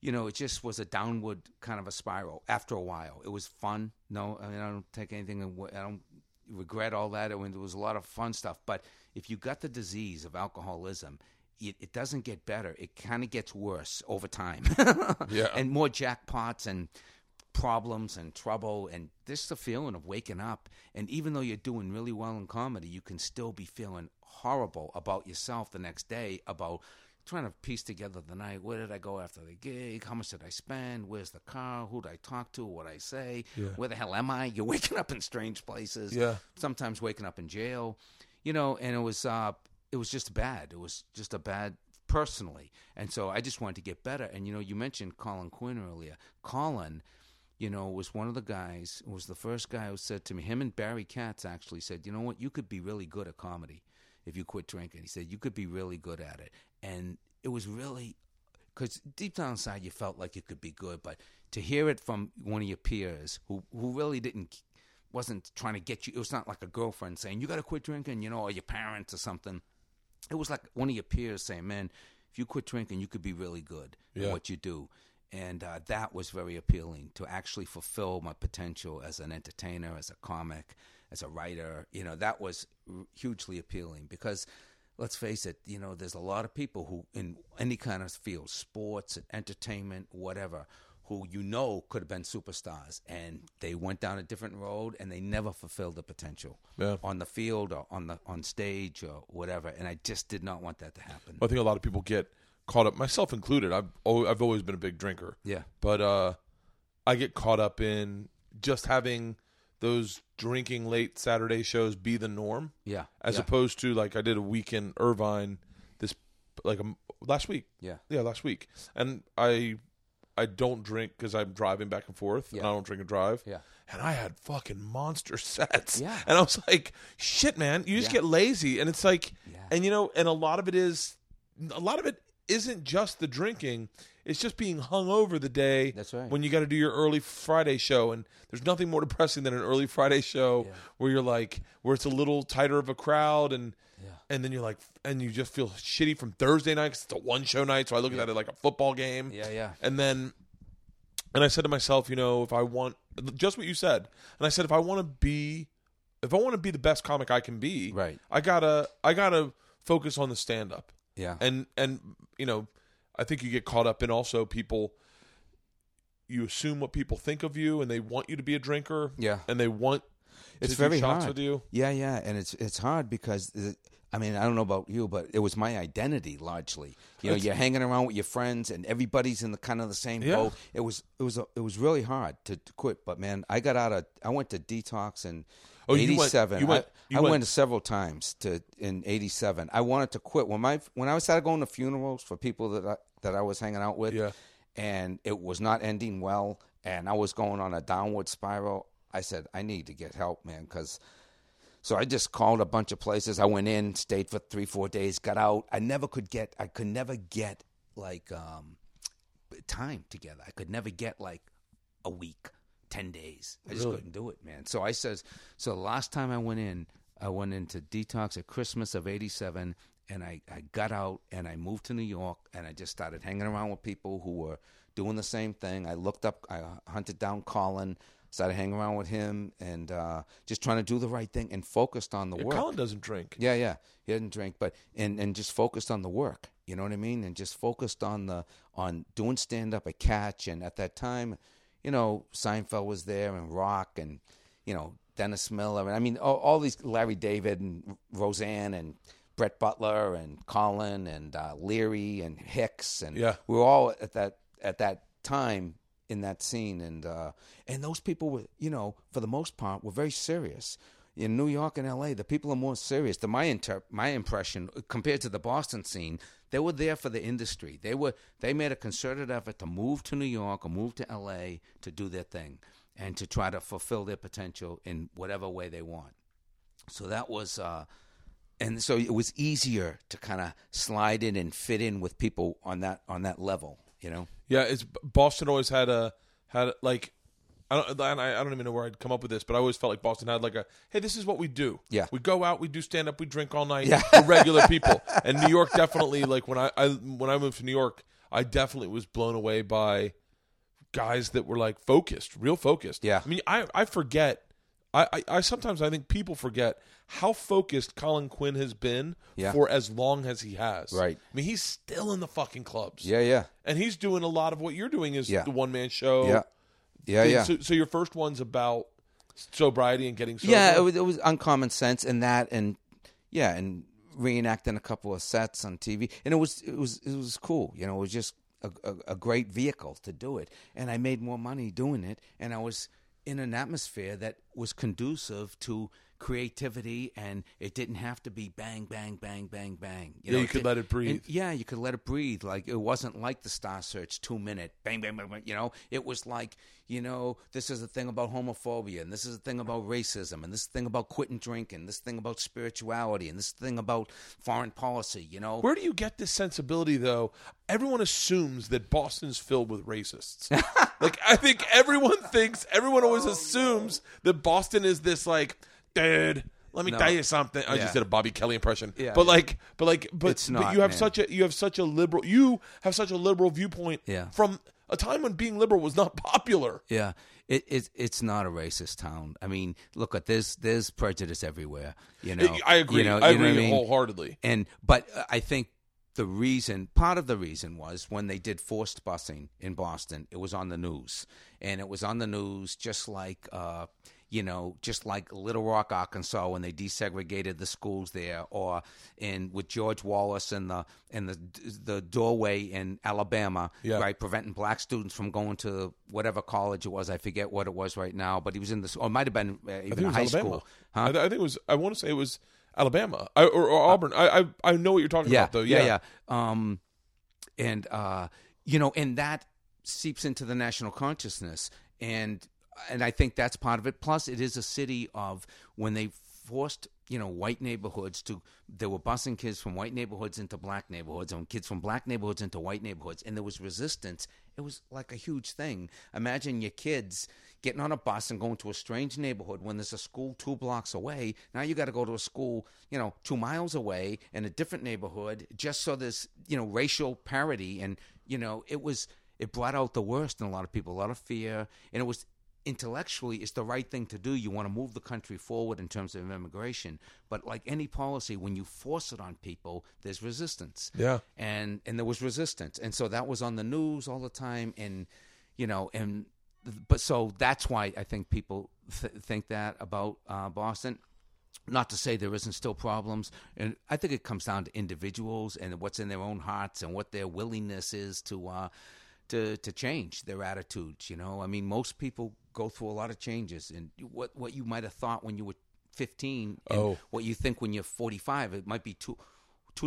you know, it just was a downward kind of a spiral after a while. It was fun. No, I mean, I don't take anything away. I don't regret all that. I mean, there was a lot of fun stuff. But if you got the disease of alcoholism, it doesn't get better. It kind of gets worse over time. And more jackpots and problems and trouble. And this is the feeling of waking up. And even though you're doing really well in comedy, you can still be feeling horrible about yourself the next day, about trying to piece together the night. Where did I go after the gig? How much did I spend? Where's the car? Who'd I talk to? What'd I say? Where the hell am I? You're waking up in strange places. Sometimes waking up in jail, you know, and it was just bad. It was just a bad personally. And so I just wanted to get better. And, you know, you mentioned Colin Quinn earlier. Colin, you know, was one of the guys, was the first guy who said to me, him and Barry Katz actually said, you know what, you could be really good at comedy if you quit drinking. He said, you could be really good at it. And it was really, because deep down inside you felt like you could be good, but to hear it from one of your peers who really didn't, wasn't trying to get you, it was not like a girlfriend saying, you got to quit drinking, you know, or your parents or something. It was like one of your peers saying, man, if you quit drinking, you could be really good at what you do. And that was very appealing, to actually fulfill my potential as an entertainer, as a comic, as a writer. You know, that was hugely appealing because, let's face it, you know, there's a lot of people who in any kind of field, sports, entertainment, whatever, who you know could have been superstars, and they went down a different road and they never fulfilled the potential on the field or on stage or whatever. And I just did not want that to happen. I think a lot of people get caught up, myself included. I've always been a big drinker. But I get caught up in just having those drinking late Saturday shows be the norm. As opposed to, like, I did a week in Irvine last week. Last week. And I don't drink because I'm driving back and forth, and I don't drink and drive. And I had fucking monster sets. And I was like, shit, man, you just get lazy. And it's like, and you know, and a lot of it isn't just the drinking. It's just being hung over the day when you got to do your early Friday show. And there's nothing more depressing than an early Friday show where you're like, where it's a little tighter of a crowd. And and then you're like, and you just feel shitty from Thursday night because it's a one show night. So I look at it like a football game. And then, and I said to myself, you know, if I want, just what you said. And I said, if I want to be the best comic I can be, I gotta focus on the stand up. And you know, I think you get caught up in also people, you assume what people think of you, and they want you to be a drinker. And they want it's very shots hard. With you. And it's hard because, I mean, I don't know about you, but it was my identity largely. You know, you're hanging around with your friends and everybody's in the kind of the same boat. It was really hard to quit, but man, I got out of I went to detox in 87. I went several times in 87. I wanted to quit when I started going to funerals for people that I was hanging out with, and it was not ending well, and I was going on a downward spiral. I said, I need to get help, man, because so I just called a bunch of places. I went in, stayed for 3-4 days, got out. I could never get like time together. I could never get like a week. 10 days. I just couldn't do it, man. So so last time I went into detox at Christmas of 87, and I got out and I moved to New York, and I just started hanging around with people who were doing the same thing. I hunted down Colin, started hanging around with him, and just trying to do the right thing and focused on the work. Colin doesn't drink. He doesn't drink, but and just focused on the work. You know what I mean? And just focused on doing stand up at Catch, and at that time, you know, Seinfeld was there, and Rock, and, you know, Dennis Miller, and I mean, all these, Larry David, and Roseanne, and Brett Butler, and Colin, and Leary, and Hicks, and we were all at that time in that scene, and those people were, you know, for the most part, were very serious. In New York and L.A., the people are more serious. To my impression, compared to the Boston scene, they were there for the industry. They made a concerted effort to move to New York or move to L.A. to do their thing and to try to fulfill their potential in whatever way they want. So that was And so it was easier to kind of slide in and fit in with people on that level, you know. Yeah, Boston always had a, like, I don't even know where I'd come up with this, but I always felt like Boston had like a, hey, this is what we do. Yeah, we go out, we do stand up, we drink all night. Yeah. We're regular people. And New York definitely, like when I moved to New York, I definitely was blown away by guys that were like focused, real focused. Yeah, I mean, I forget. I think people forget how focused Colin Quinn has been for as long as he has. Right. I mean, he's still in the fucking clubs. Yeah, yeah. And he's doing a lot of what you're doing is the one-man show. Yeah, yeah, yeah. So your first one's about sobriety and getting sober. Yeah, it was Uncommon Sense and that and reenacting a couple of sets on TV. And it was cool. You know, it was just a great vehicle to do it. And I made more money doing it, and I was in an atmosphere that was conducive to creativity, and it didn't have to be bang, bang, bang, bang, bang. You know, you could let it breathe. Yeah, you could let it breathe. Like, it wasn't like the Star Search 2-minute, bang, bang, bang, bang. You know, it was like, you know, this is a thing about homophobia, and this is a thing about racism, and this thing about quitting drinking, this thing about spirituality, and this thing about foreign policy, you know. Where do you get this sensibility, though? Everyone assumes that Boston's filled with racists. Like, I think everyone always assumes that Boston is this, like, dude, let me tell you something. I just did a Bobby Kelly impression. Yeah, but you have such a liberal viewpoint from a time when being liberal was not popular. Yeah. It's not a racist town. I mean, look, there's prejudice everywhere, you know. I agree. You know, I agree wholeheartedly. But I think part of the reason was when they did forced busing in Boston, it was on the news. And it was on the news just like just like Little Rock, Arkansas, when they desegregated the schools there, or with George Wallace and the doorway in Alabama, right, preventing black students from going to whatever college it was. I forget what it was right now, but he was in this, or it might have been even high school. Huh? I think it was. I want to say it was Alabama or Auburn. I know what you're talking about though. Yeah, yeah. And that seeps into the national consciousness. And I think that's part of it. Plus, it is a city of, when they forced, white neighborhoods they were busing kids from white neighborhoods into black neighborhoods, and kids from black neighborhoods into white neighborhoods, and there was resistance. It was like a huge thing. Imagine your kids getting on a bus and going to a strange neighborhood when there's a school 2 blocks away. Now you got to go to a school, 2 miles away in a different neighborhood just so there's, racial parity. And, it brought out the worst in a lot of people, a lot of fear. And it was, intellectually, it's the right thing to do. You want to move the country forward in terms of immigration, but like any policy, when you force it on people, there's resistance. Yeah, and there was resistance, and so that was on the news all the time. And so that's why I think people think that about Boston. Not to say there isn't still problems, and I think it comes down to individuals and what's in their own hearts and what their willingness is to change their attitudes. I mean, most people go through a lot of changes, and what you might have thought when you were 15 and what you think when you're 45, it might be two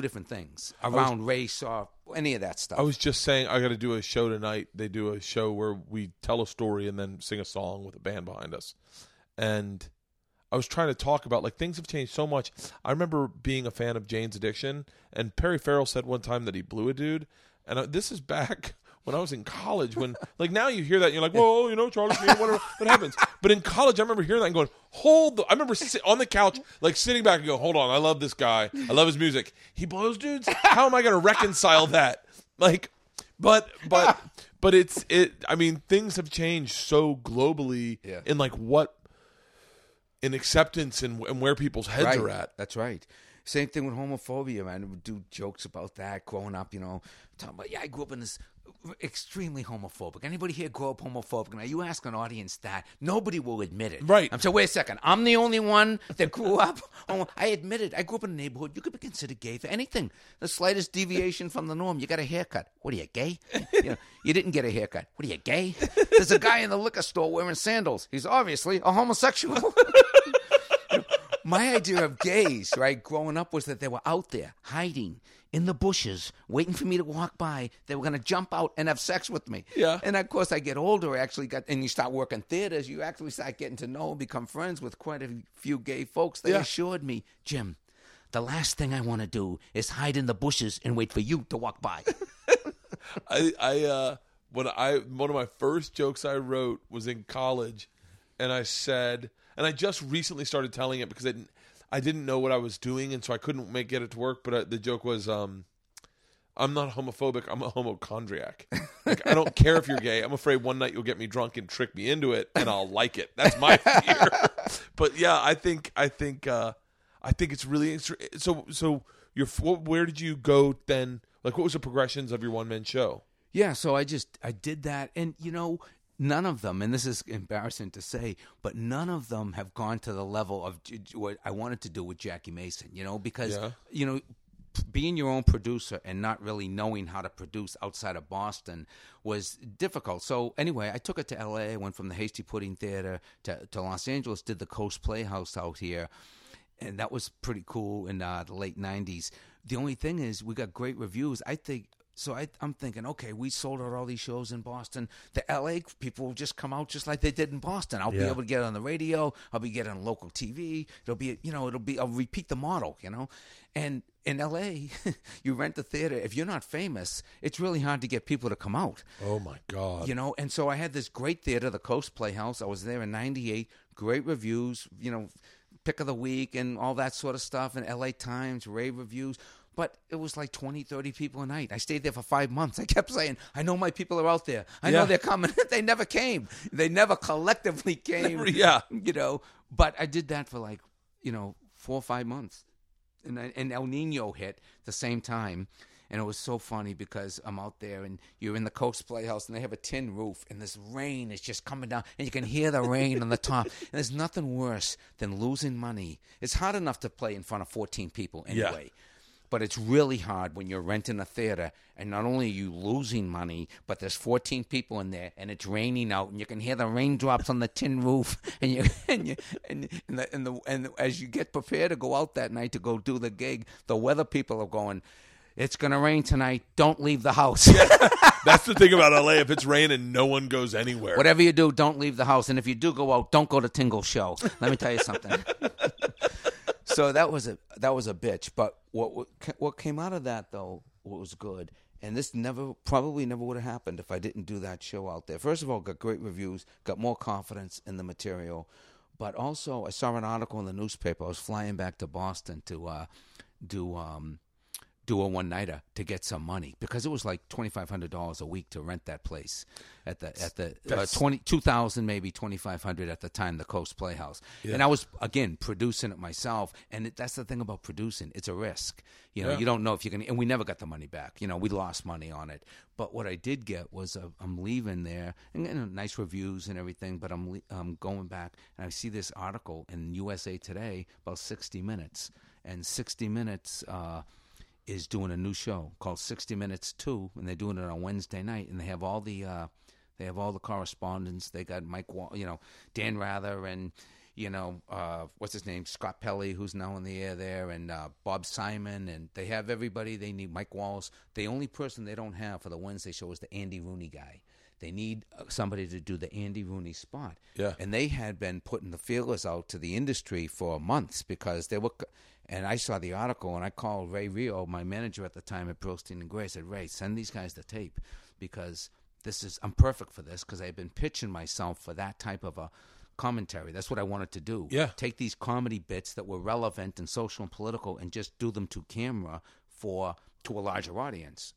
different things around race or any of that stuff. I was just saying, I got to do a show tonight. They do a show where we tell a story and then sing a song with a band behind us. And I was trying to talk about, like, things have changed so much. I remember being a fan of Jane's Addiction, and Perry Farrell said one time that he blew a dude. And this is back when I was in college, when, like, now you hear that and you're like, whoa, Charlie, whatever, what happens? But in college, I remember hearing that and going, I remember on the couch, like, sitting back and going, hold on, I love this guy. I love his music. He blows dudes. How am I going to reconcile that? Like, but I mean, things have changed so globally in, like, in acceptance and where people's heads are at. That's right. Same thing with homophobia, man. We do jokes about that growing up, talking about, I grew up in this extremely homophobic. Anybody here grow up homophobic? Now, you ask an audience that, nobody will admit it. Right. I'm saying, wait a second. I'm the only one that grew up. I admit it. I grew up in a neighborhood. You could be considered gay for anything. The slightest deviation from the norm. You got a haircut. What are you, gay? You didn't get a haircut. What are you, gay? There's a guy in the liquor store wearing sandals. He's obviously a homosexual. My idea of gays, right, growing up was that they were out there hiding in the bushes, waiting for me to walk by. They were going to jump out and have sex with me. Yeah. And, of course, I get older. And you start working theaters. You actually start getting to know and become friends with quite a few gay folks. They assured me, Jim, The last thing I want to do is hide in the bushes and wait for you to walk by. One of my first jokes I wrote was in college, and I said, and I just recently started telling it because I didn't know what I was doing, and so I couldn't get it to work. But the joke was, I'm not homophobic, I'm a homochondriac. Like, I don't care if you're gay. I'm afraid one night you'll get me drunk and trick me into it, and I'll like it. That's my fear. But yeah, I think it's really interesting. So where did you go then? Like, what was the progressions of your one-man show? Yeah, so I did that, and none of them, and this is embarrassing to say, but none of them have gone to the level of what I wanted to do with Jackie Mason, because, being your own producer and not really knowing how to produce outside of Boston was difficult. So anyway, I took it to L.A., went from the Hasty Pudding Theater to Los Angeles, did the Coast Playhouse out here, and that was pretty cool in the late 90s. The only thing is we got great reviews, I think. So I'm thinking, okay, we sold out all these shows in Boston. The L.A. people will just come out just like they did in Boston. I'll be able to get on the radio. I'll be getting on local TV. I'll repeat the model, And in L.A., you rent the theater. If you're not famous, it's really hard to get people to come out. Oh, my God. And so I had this great theater, the Coast Playhouse. I was there in 98. Great reviews, pick of the week and all that sort of stuff. And L.A. Times, rave reviews. But it was like 20, 30 people a night. I stayed there for 5 months. I kept saying, I know my people are out there. I know they're coming. They never came. They never collectively came. But I did that for 4 or 5 months. And El Nino hit the same time. And it was so funny because I'm out there and you're in the Coast Playhouse and they have a tin roof and this rain is just coming down and you can hear the rain on the top. And there's nothing worse than losing money. It's hard enough to play in front of 14 people anyway. Yeah. But it's really hard when you're renting a theater and not only are you losing money, but there's 14 people in there and it's raining out and you can hear the raindrops on the tin roof and as you get prepared to go out that night to go do the gig, the weather people are going, it's going to rain tonight. Don't leave the house. That's the thing about L.A. If it's raining, no one goes anywhere. Whatever you do, don't leave the house. And if you do go out, don't go to Tingle's show. Let me tell you something. So that was a bitch, but what came out of that though was good, and this probably never would have happened if I didn't do that show out there. First of all, got great reviews, got more confidence in the material, but also I saw an article in the newspaper. I was flying back to Boston to do a one-nighter to get some money because it was like $2,500 a week to rent that place $2,000 maybe $2,500 at the time, the Coast Playhouse. Yeah. And I was again producing it myself, and that's the thing about producing, it's a risk. You don't know if you can, and we never got the money back. We lost money on it. But what I did get was I'm leaving there and nice reviews and everything, but I'm going back and I see this article in USA Today about 60 Minutes, and 60 Minutes is doing a new show called 60 Minutes 2, and they're doing it on Wednesday night, and they have all the correspondence. They got Mike, Dan Rather, and what's his name, Scott Pelley, who's now in the air there, and Bob Simon, and they have everybody. They need Mike Wallace. The only person they don't have for the Wednesday show is the Andy Rooney guy. They need somebody to do the Andy Rooney spot. Yeah. And they had been putting the feelers out to the industry for months because they were. And I saw the article, and I called Ray Rio, my manager at the time at Pearlstein & Gray. I said, Ray, send these guys the tape because I'm perfect for this because I've been pitching myself for that type of a commentary. That's what I wanted to do. Yeah. Take these comedy bits that were relevant and social and political and just do them to camera to a larger audience.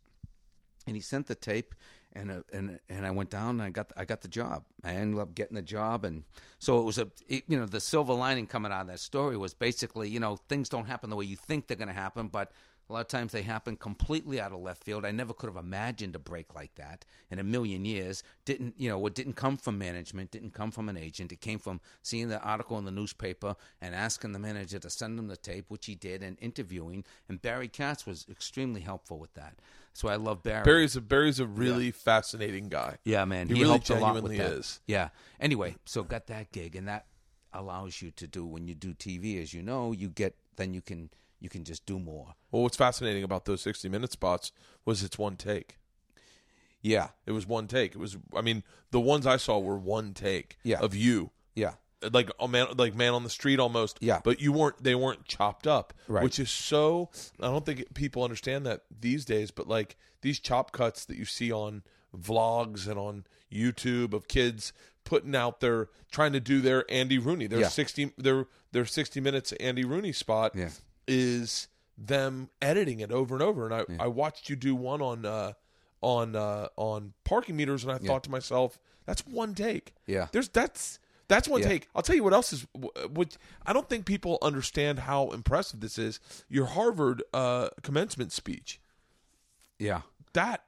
And he sent the tape, and I went down and I got the job. I ended up getting the job, and so it was the silver lining coming out of that story was basically things don't happen the way you think they're going to happen, but a lot of times they happen completely out of left field. I never could have imagined a break like that in a million years. It didn't come from management, didn't come from an agent. It came from seeing the article in the newspaper and asking the manager to send him the tape, which he did, and interviewing. And Barry Katz was extremely helpful with that. So I love Barry. Barry's a really fascinating guy. Yeah, man. He really helped a lot with that. Is. Yeah. Anyway, so got that gig, and that allows you to do, when you do TV, as you know, you can just do more. Well, what's fascinating about those 60-minute spots was it's one take. Yeah. It was one take. The ones I saw were one take of you. Yeah. like a man, like Man on the Street almost. Yeah. But you weren't, they weren't chopped up, right, which is so, I don't think people understand that these days, but like these chop cuts that you see on vlogs and on YouTube of kids putting out their, trying to do their Andy Rooney, their 60 Minutes Andy Rooney spot is them editing it over and over. And I watched you do one on parking meters, and I thought to myself, that's one take. Yeah. That's one take. I'll tell you what else is, which I don't think people understand how impressive this is. Your Harvard commencement speech. Yeah. That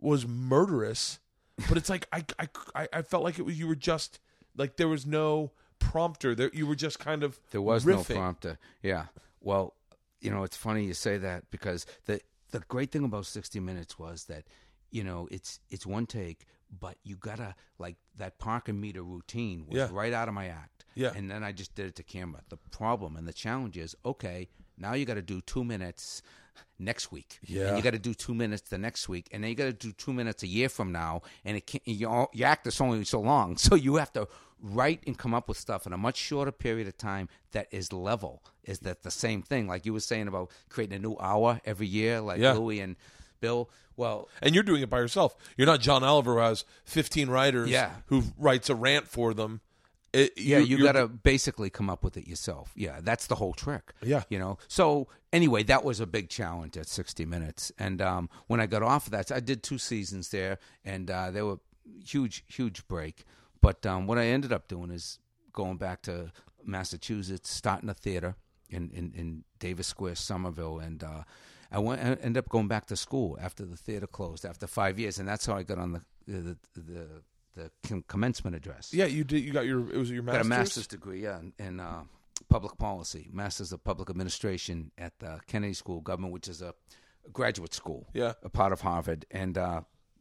was murderous, but it's like I felt like it was, you were just like, there was no prompter. There, you were just kind of riffing. There was no prompter. Yeah. Well, you know, it's funny you say that, because the great thing about 60 Minutes was that, you know, it's one take, but you gotta, like, that parking meter routine was right out of my act. Yeah. And then I just did it to camera. The problem and the challenge is, okay, now you gotta do 2 minutes next week. Yeah. And you gotta do 2 minutes the next week, and then you gotta do 2 minutes a year from now, and it can't, your act is only so long. So you have to write and come up with stuff in a much shorter period of time that is level. Is that the same thing? Like you were saying about creating a new hour every year, like Louis and Bill. Well, and you're doing it by yourself. You're not John Oliver, who has 15 writers who writes a rant for them. You got to basically come up with it yourself. Yeah, that's the whole trick. Yeah, you know. So anyway, that was a big challenge at 60 Minutes. And when I got off of that, I did 2 seasons there, and they were huge break. But what I ended up doing is going back to Massachusetts, starting a theater in Davis Square, Somerville, and I ended up going back to school after the theater closed, after 5 years, and that's how I got on the commencement address. Yeah, you did. You got your, it was your master's? Got a master's degree, yeah, in public policy, master's of public administration at the Kennedy School of Government, which is a graduate school, a part of Harvard, and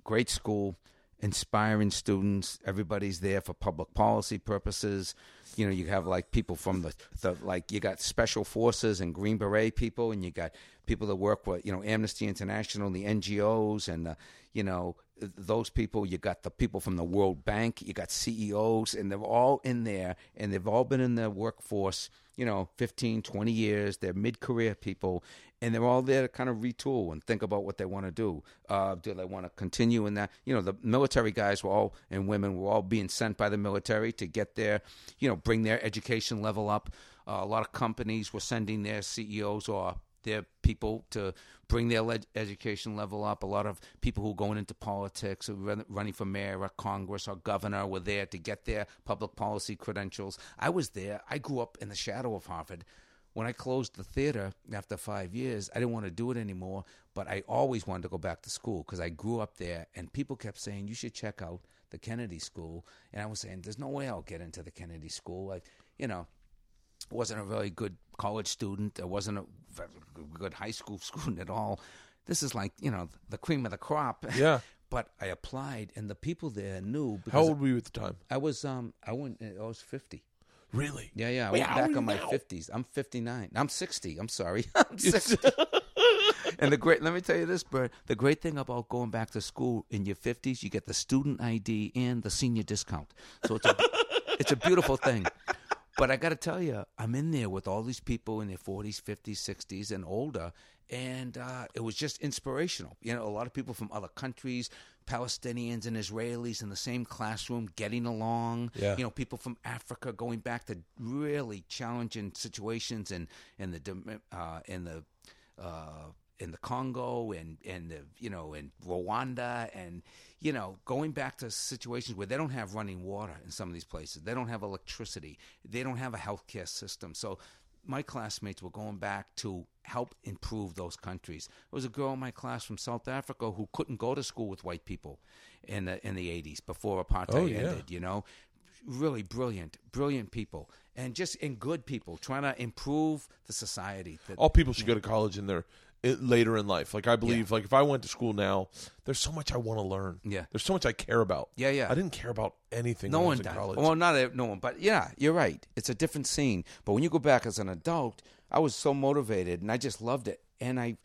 great school, inspiring students. Everybody's there for public policy purposes. You know, you have like people from the like, you got special forces and Green Beret people, and you got people that work with, you know, Amnesty International, the NGOs, and you know, those people. You got the people from the World Bank. You got CEOs, and they're all in there, and they've all been in the workforce, you know, 15, 20 years. They're mid-career people, and they're all there to kind of retool and think about what they want to do. Do they want to continue in that? You know, the military guys were all, and women were all being sent by the military to get their, you know, bring their education level up. A lot of companies were sending their CEOs or their people to bring their education level up. A lot of people who are going into politics, running for mayor or Congress or governor, were there to get their public policy credentials. I was there. I grew up in the shadow of Harvard. When I closed the theater after 5 years, I didn't want to do it anymore, but I always wanted to go back to school because I grew up there, and people kept saying, you should check out the Kennedy School. And I was saying, there's no way I'll get into the Kennedy School. Like, you know, wasn't a really good college student. I wasn't a good high school student at all. This is like, you know, the cream of the crop. Yeah. But I applied, and the people there knew. Because how old were you at the time? I was 50. Really? Yeah, yeah. Wait, I went back on my 50s. I'm 59. I'm 60. I'm sorry. I'm 60. And let me tell you this, Bert, the great thing about going back to school in your 50s, you get the student ID and the senior discount. So it's a beautiful thing. But I got to tell you, I'm in there with all these people in their 40s, 50s, 60s, and older, and it was just inspirational. You know, a lot of people from other countries, Palestinians and Israelis in the same classroom, getting along. Yeah. You know, people from Africa going back to really challenging situations in the Congo and the, you know, in Rwanda, and, you know, going back to situations where they don't have running water in some of these places. They don't have electricity. They don't have a healthcare system. So my classmates were going back to help improve those countries. There was a girl in my class from South Africa who couldn't go to school with white people in the 80s before apartheid ended, you know. Really brilliant people, and good people trying to improve the society. All people should go to college in their later in life. Like, I believe, like, if I went to school now, there's so much I want to learn. Yeah. There's so much I care about. Yeah, yeah. I didn't care about anything when I was in college. Well, no one, but yeah, you're right. It's a different scene. But when you go back as an adult, I was so motivated, and I just loved it. And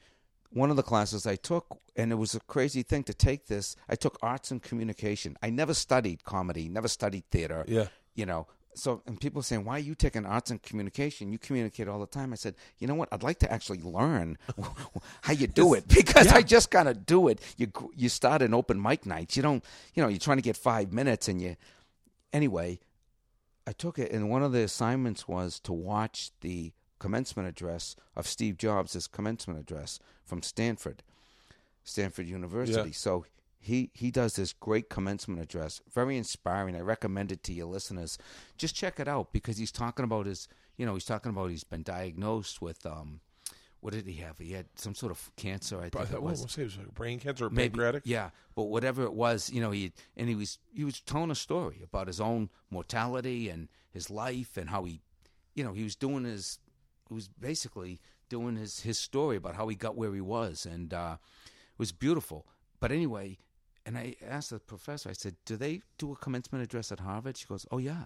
one of the classes I took, and it was a crazy thing to take this, I took arts and communication. I never studied comedy, never studied theater. Yeah. You know, So, and people saying, why are you taking arts and communication? You communicate all the time. I said, you know what? I'd like to actually learn how you do it, because I just got to do it. You start an open mic night. You don't, you know, you're trying to get 5 minutes and you, anyway, I took it. And one of the assignments was to watch the commencement address of Steve Jobs' commencement address from Stanford University. Yeah. So he does this great commencement address, very inspiring. I recommend it to your listeners. Just check it out, because he's talking about he's been diagnosed with what did he have? He had some sort of cancer. I think it was like brain cancer or pancreatic. Yeah, but whatever it was, you know, he was telling a story about his own mortality and his life and how he was basically doing his story about how he got where he was, and it was beautiful. But anyway, and I asked the professor, I said, do they do a commencement address at Harvard? She goes, oh, yeah.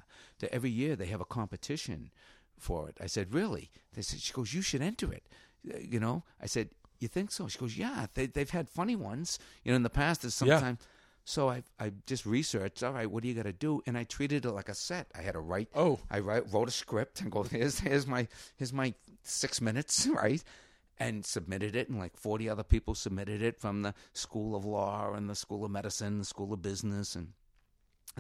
Every year they have a competition for it. I said, really? She goes, you should enter it. You know, I said, you think so? She goes, yeah, they've had funny ones. You know, in the past, there's sometimes. Yeah. So I just researched, all right, what do you got to do? And I treated it like a set. I had to write. Oh. I wrote a script and go, here's my 6 minutes, right? And submitted it, and like 40 other people submitted it from the School of Law and the School of Medicine, the School of Business, and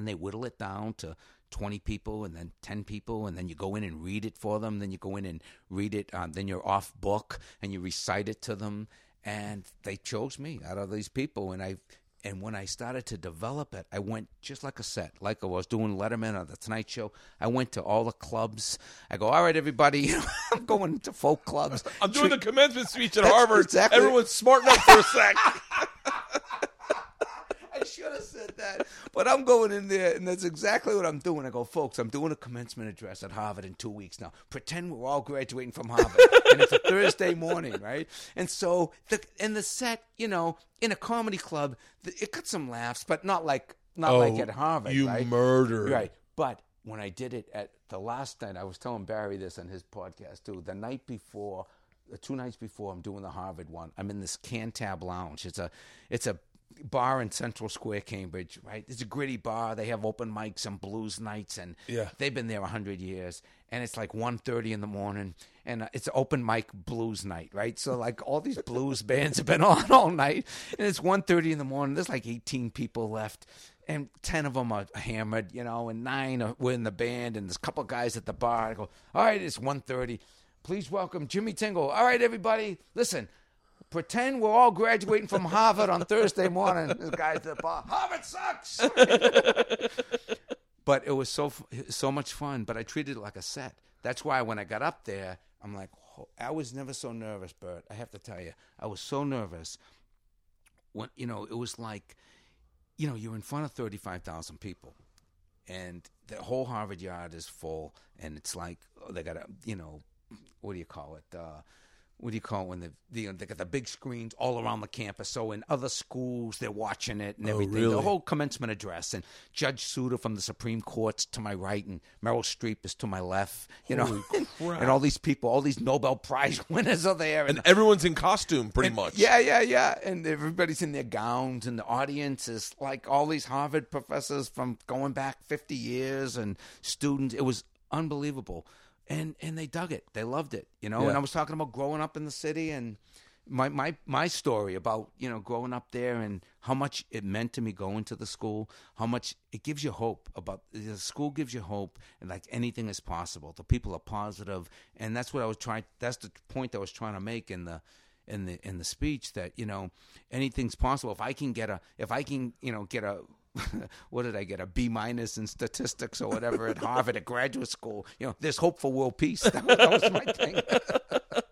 they whittle it down to 20 people and then 10 people, and then you go in and read it for them. Then you go in and read it. Then you're off book, and you recite it to them, and they chose me out of these people, And when I started to develop it, I went just like a set, like I was doing Letterman or The Tonight Show. I went to all the clubs. I go, all right, everybody, I'm going to folk clubs. I'm doing the commencement speech at Harvard. Exactly. Everyone's smarten up for a sec. I should have said that. But I'm going in there, and that's exactly what I'm doing. I go, folks, I'm doing a commencement address at Harvard in 2 weeks now. Pretend we're all graduating from Harvard. And it's a Thursday morning, right? And so, the set, you know, in a comedy club, it got some laughs, but not like at Harvard. You right? murdered. Right. But when I did it at the last night, I was telling Barry this on his podcast, too. The night before, the two nights before, I'm doing the Harvard one. I'm in this Cantab Lounge. It's a bar in Central Square, Cambridge, right? It's a gritty bar. They have open mics and blues nights, and they've been there 100 years, and it's like 1:30 in the morning, and it's open mic blues night, right? So, like, all these blues bands have been on all night, and it's 1:30 in the morning. There's like 18 people left, and 10 of them are hammered, you know, and 9 were in the band, and there's a couple guys at the bar. I go, all right, it's 1:30. Please welcome Jimmy Tingle. All right, everybody, listen. Pretend we're all graduating from Harvard on Thursday morning. This guy's at the bar. Harvard sucks! But it was so much fun. But I treated it like a set. That's why when I got up there, I'm like, oh, I was never so nervous, Bert. I have to tell you, I was so nervous. When, you know, it was like, you know, you're in front of 35,000 people. And the whole Harvard Yard is full. And it's like, oh, they got a, you know, what do you call it? What do you call it when they got the big screens all around the campus? So in other schools, they're watching it and everything. Really? The whole commencement address, and Judge Souter from the Supreme Court's to my right, and Meryl Streep is to my left. Holy crap. And all these people, all these Nobel Prize winners are there, and everyone's in costume pretty much. Yeah, and everybody's in their gowns, and the audience is like all these Harvard professors from going back 50 years and students. It was unbelievable. And they dug it. They loved it, you know. Yeah. And I was talking about growing up in the city and my story about, you know, growing up there and how much it meant to me going to the school, how much it gives you hope about the school gives you hope, and like anything is possible. The people are positive, and that's what I was trying. That's the point I was trying to make in the speech, that, you know, anything's possible. If I can get a what did I get? A B- in statistics or whatever at Harvard at graduate school. You know, there's hope for world peace. That was my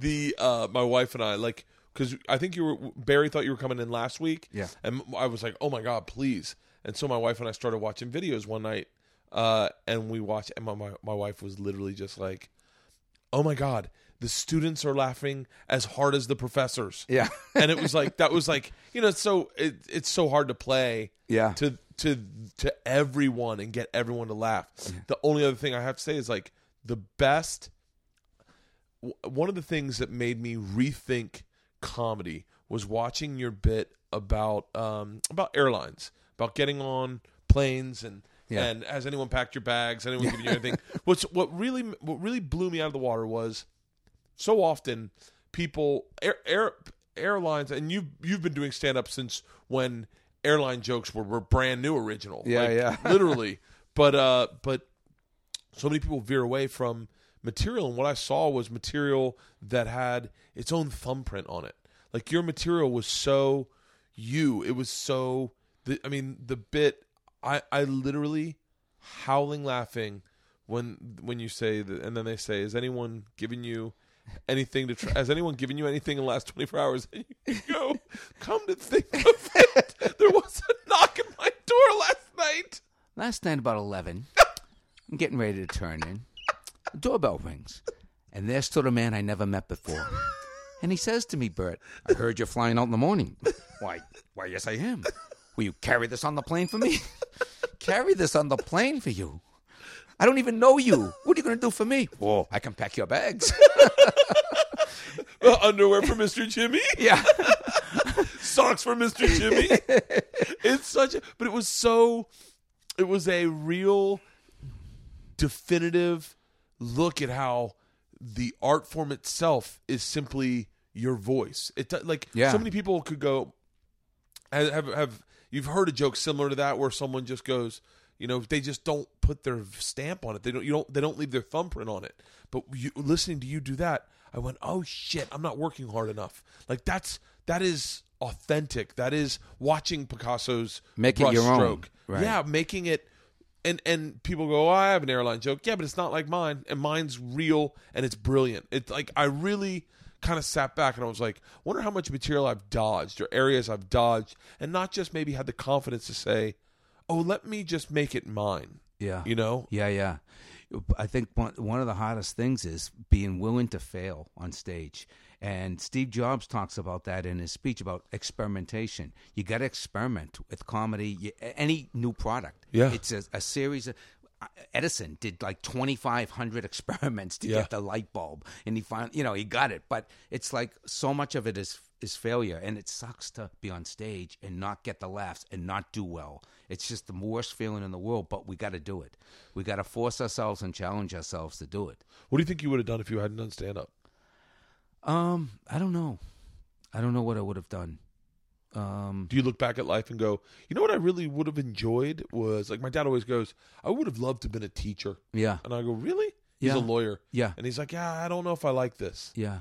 thing. My wife and I, like, because I think Barry thought you were coming in last week. Yeah. And I was like, oh my God, please. And so my wife and I started watching videos one night, and we watched, and my wife was literally just like, oh my God, the students are laughing as hard as the professors. Yeah. And it was like, that was like, you know, so it's so hard to play to everyone and get everyone to laugh. Yeah. The only other thing I have to say is, like, one of the things that made me rethink comedy was watching your bit about airlines, about getting on planes and Yeah. And has anyone packed your bags? Anyone giving you anything? What really blew me out of the water was so often people airlines, and you've been doing stand up since when airline jokes were brand new original. Yeah, literally. But so many people veer away from material, and what I saw was material that had its own thumbprint on it. Like, your material was so you. It was so... the bit... I literally howling laughing when you say... and then they say, is anyone giving you anything to... has anyone given you anything in the last 24 hours? And you go, come to think of it, there was a knock at my door last night. Last night about 11. I'm getting ready to turn in. The doorbell rings. And there stood a man I never met before. And he says to me, Bert, I heard you're flying out in the morning. Why, yes, I am. Will you carry this on the plane for me? Carry this on the plane for you? I don't even know you. What are you going to do for me? Well, I can pack your bags. Underwear for Mr. Jimmy? Yeah. Socks for Mr. Jimmy? It's such a... but it was so... it was a real definitive look at how the art form itself is simply your voice. So many people could go... have you've heard a joke similar to that where someone just goes, they just don't put their stamp on it. They don't leave their thumbprint on it. But listening to you do that, I went, oh shit, I'm not working hard enough. Like, that is authentic. That is watching Picasso's brush stroke. Right. Yeah, making it. And people go, oh, I have an airline joke. Yeah, but it's not like mine, and mine's real and it's brilliant. It's like, I really kind of sat back and I was like, wonder how much material I've dodged or areas I've dodged, and not just maybe had the confidence to say, oh, let me just make it mine. Yeah. Yeah. I think one of the hardest things is being willing to fail on stage. And Steve Jobs talks about that in his speech about experimentation. You got to experiment with comedy, any new product. Yeah. It's a series of... Edison did like 2,500 experiments to get the light bulb, and he finally, he got it. But it's like so much of it is failure, and it sucks to be on stage and not get the laughs and not do well. It's just the worst feeling in the world, but we got to do it. We got to force ourselves and challenge ourselves to do it. What do you think you would have done if you hadn't done stand-up? I don't know. I don't know what I would have done. Do you look back at life and go, what I really would have enjoyed was, like, my dad always goes, I would have loved to have been a teacher. Yeah. And I go, really? He's a lawyer. Yeah. And he's like, I don't know if I like this. Yeah.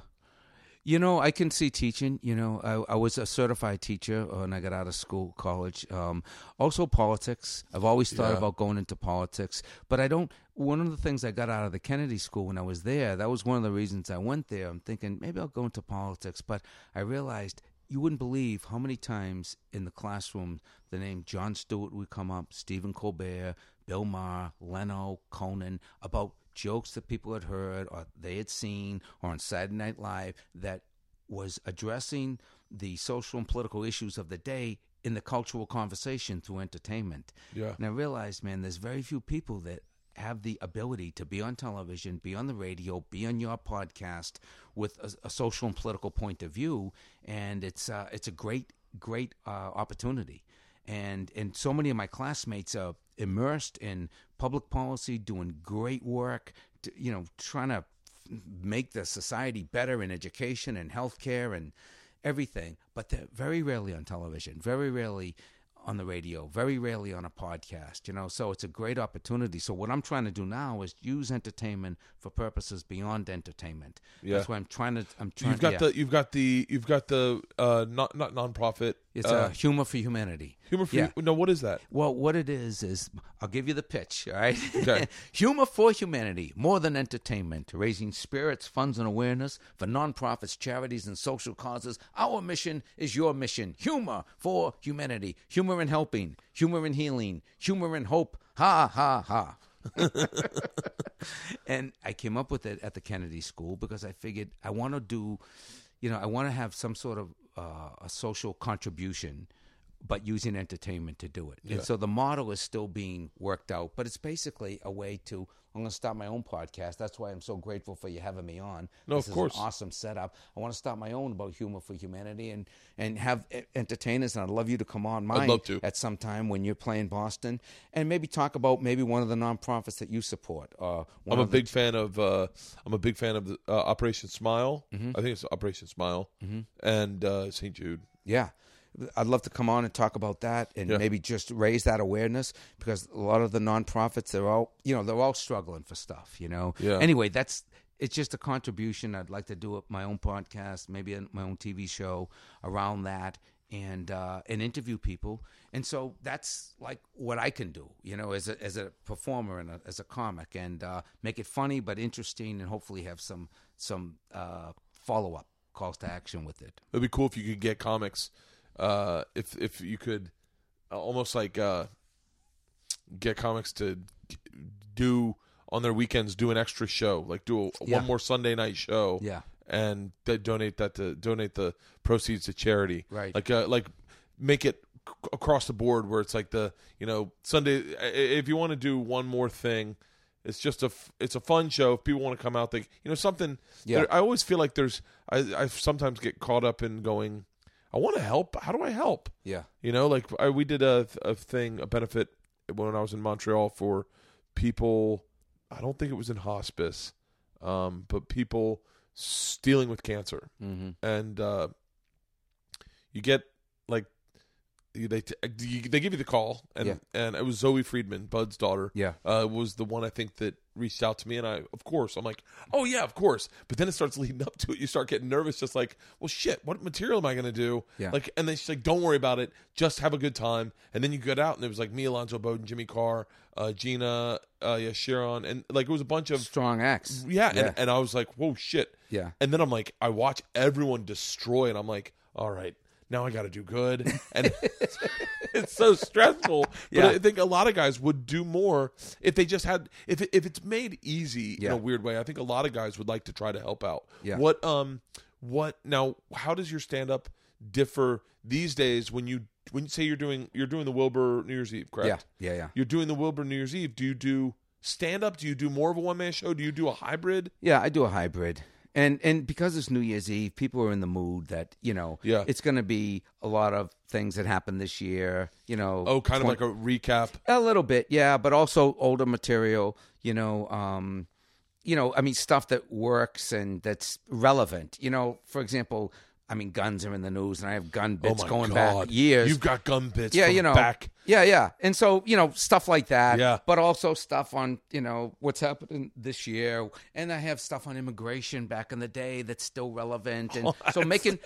I can see teaching. I was a certified teacher when I got out of college. Also politics. I've always thought about going into politics, but I don't. One of the things I got out of the Kennedy School when I was there, that was one of the reasons I went there. I'm thinking maybe I'll go into politics, but I realized you wouldn't believe how many times in the classroom the name Jon Stewart would come up, Stephen Colbert, Bill Maher, Leno, Conan, about jokes that people had heard or they had seen or on Saturday Night Live that was addressing the social and political issues of the day in the cultural conversation through entertainment. Yeah. And I realized, man, there's very few people that have the ability to be on television, be on the radio, be on your podcast with a social and political point of view, and it's a great opportunity. And so many of my classmates are immersed in public policy, doing great work, trying to make the society better in education and healthcare and everything, but they're very rarely on television, very rarely on the radio, very rarely on a podcast, so it's a great opportunity. So what I'm trying to do now is use entertainment for purposes beyond entertainment. Yeah. That's why I'm trying. You've got the not nonprofit. It's Humor for Humanity. Humor for what is that? Well, what it is I'll give you the pitch, all right? Okay. Humor for Humanity, more than entertainment, raising spirits, funds, and awareness for nonprofits, charities, and social causes. Our mission is your mission. Humor for Humanity. Humor in helping, humor in healing, humor in hope. Ha, ha, ha. And I came up with it at the Kennedy School because I figured I want to do, I want to have some sort of a social contribution but using entertainment to do it. Yeah. And so the model is still being worked out, but it's basically a way to, I'm going to start my own podcast. That's why I'm so grateful for you having me on. No, of course. This is an awesome setup. I want to start my own about humor for humanity and have entertainers, and I'd love you to come on mine at some time when you're playing Boston, and maybe talk about maybe one of the nonprofits that you support. I'm a big fan of the Operation Smile. Mm-hmm. I think it's Operation Smile, mm-hmm. and St. Jude. Yeah. I'd love to come on and talk about that and maybe just raise that awareness, because a lot of the nonprofits, they're all struggling for stuff, you know. Yeah. Anyway, it's just a contribution. I'd like to do my own podcast, maybe my own TV show around that, and interview people. And so that's like what I can do, you know, as a performer and as a comic, and make it funny but interesting, and hopefully have some follow up calls to action with it. It'd be cool if you could get comics. If you could almost get comics to do on their weekends, do an extra show, like do one more Sunday night show, and they donate the proceeds to charity, right? Like make it across the board where it's like Sunday. If you want to do one more thing, it's just it's a fun show. If people want to come out, something. Yeah. I always feel like I sometimes get caught up in going, I want to help. How do I help? Yeah. We did a benefit when I was in Montreal for people, I don't think it was in hospice, but people dealing with cancer. Mm-hmm. And you get, they give you the call, and it was Zoe Friedman, Bud's daughter, was the one I think that reached out to me, and I'm like, oh yeah, of course. But then it starts leading up to it. You start getting nervous, just like, well, shit, what material am I going to do? Yeah. And then she's like, don't worry about it. Just have a good time. And then you get out, and it was like me, Alonzo Bowden, Jimmy Carr, Gina, Sharon, and it was a bunch of strong acts. Yeah, yeah. And I was like, whoa, shit. Yeah. And then I'm like, I watch everyone destroy, and I'm like, all right, now I got to do good. And it's so stressful. Yeah. But I think a lot of guys would do more if they just had, if it's made easy in a weird way. I think a lot of guys would like to try to help out. Yeah. Now, how does your stand-up differ these days when you say you're doing the Wilbur New Year's Eve, correct? Yeah, yeah, yeah. You're doing the Wilbur New Year's Eve. Do you do stand-up? Do you do more of a one-man show? Do you do a hybrid? Yeah, I do a hybrid. And because it's New Year's Eve, people are in the mood that, it's going to be a lot of things that happened this year, kind of like a recap. A little bit, yeah, but also older material, stuff that works and that's relevant. For example, guns are in the news, and I have gun bits going back years. You've got gun bits back. Yeah, yeah. And so, stuff like that. Yeah. But also stuff on, what's happening this year. And I have stuff on immigration back in the day that's still relevant. And so making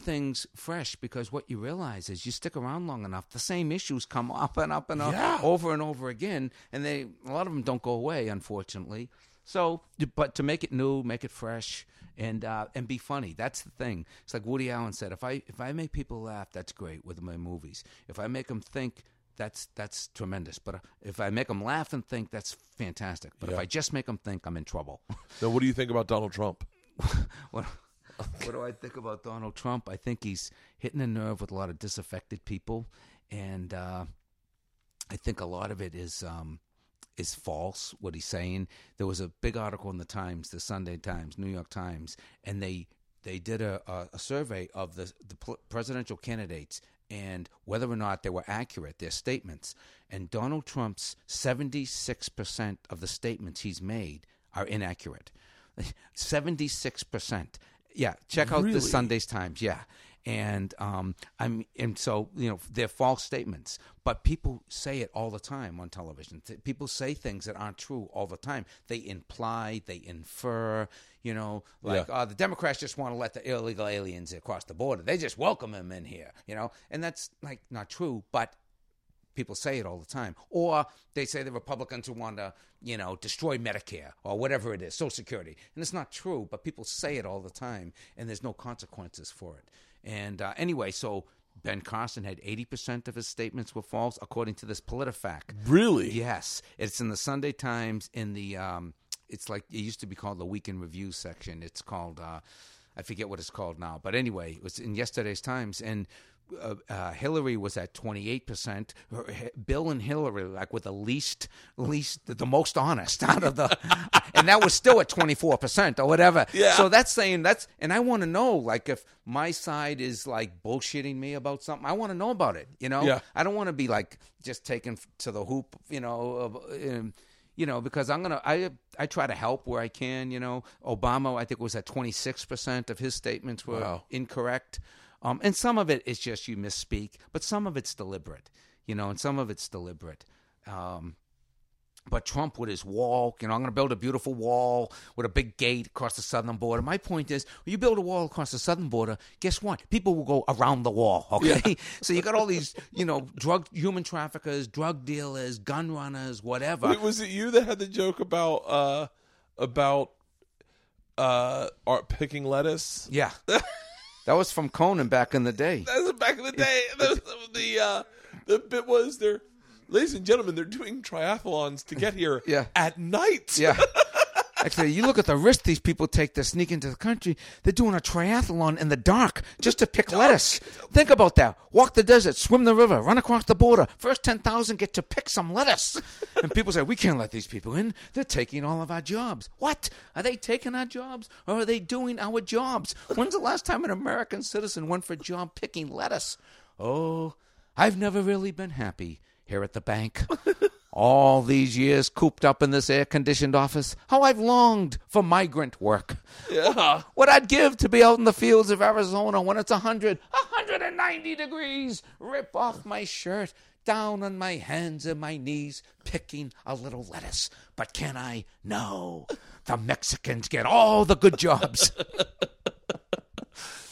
things fresh, because what you realize is you stick around long enough, the same issues come up and up and up over and over again. And a lot of them don't go away, unfortunately. So, but to make it new, make it fresh, and be funny. That's the thing. It's like Woody Allen said: if I make people laugh, that's great with my movies. If I make them think, that's tremendous. But if I make them laugh and think, that's fantastic. But if I just make them think, I'm in trouble. So, what do you think about Donald Trump? What do I think about Donald Trump? I think he's hitting a nerve with a lot of disaffected people, and I think a lot of it is false, what he's saying. There was a big article in the Sunday Times, New York Times, and they did a survey of the presidential candidates and whether or not they were accurate, their statements. And Donald Trump's 76% of the statements he's made are inaccurate. 76%. Yeah, check out the Sunday Times, yeah. And they're false statements, but people say it all the time on television. People say things that aren't true all the time. They imply, they infer, the Democrats just want to let the illegal aliens across the border. They just welcome them in here, and that's not true, but people say it all the time. Or they say the Republicans who want to, destroy Medicare or whatever it is, Social Security. And it's not true, but people say it all the time, and there's no consequences for it. And anyway, so Ben Carson had 80% of his statements were false, according to this PolitiFact. Really? Yes. It's in the Sunday Times, in the it's like it used to be called the Weekend Review section. It's called I forget what it's called now, but anyway, it was in yesterday's Times. And Hillary was at 28%. Bill and Hillary, like, were the the most honest out of the, and that was still at 24% or whatever. Yeah. So that's saying and I want to know, like, if my side is like bullshitting me about something, I want to know about it. You know, yeah. I don't want to be like just taken to the hoop. You know, because I try to help where I can. You know, Obama, I think, was at 26% of his statements were incorrect. And some of it is just you misspeak, but some of it's deliberate, and some of it's deliberate. But Trump with his wall, I'm going to build a beautiful wall with a big gate across the southern border. My point is, when you build a wall across the southern border, guess what? People will go around the wall, okay? Yeah. So you got all these, human traffickers, drug dealers, gun runners, whatever. Wait, was it you that had the joke about art picking lettuce? Yeah. That was from Conan back in the day. That was back in the day. The bit was, ladies and gentlemen, they're doing triathlons to get here at night. Yeah. Actually, you look at the risk these people take to sneak into the country. They're doing a triathlon in the dark just to pick lettuce. Think about that. Walk the desert, swim the river, run across the border. First 10,000 get to pick some lettuce. And people say, we can't let these people in. They're taking all of our jobs. What? Are they taking our jobs or are they doing our jobs? When's the last time an American citizen went for a job picking lettuce? Oh, I've never really been happy here at the bank. All these years cooped up in this air-conditioned office, how I've longed for migrant work. Yeah. What I'd give to be out in the fields of Arizona when it's 190 degrees, rip off my shirt, down on my hands and my knees, picking a little lettuce. But can I? No. The Mexicans get all the good jobs.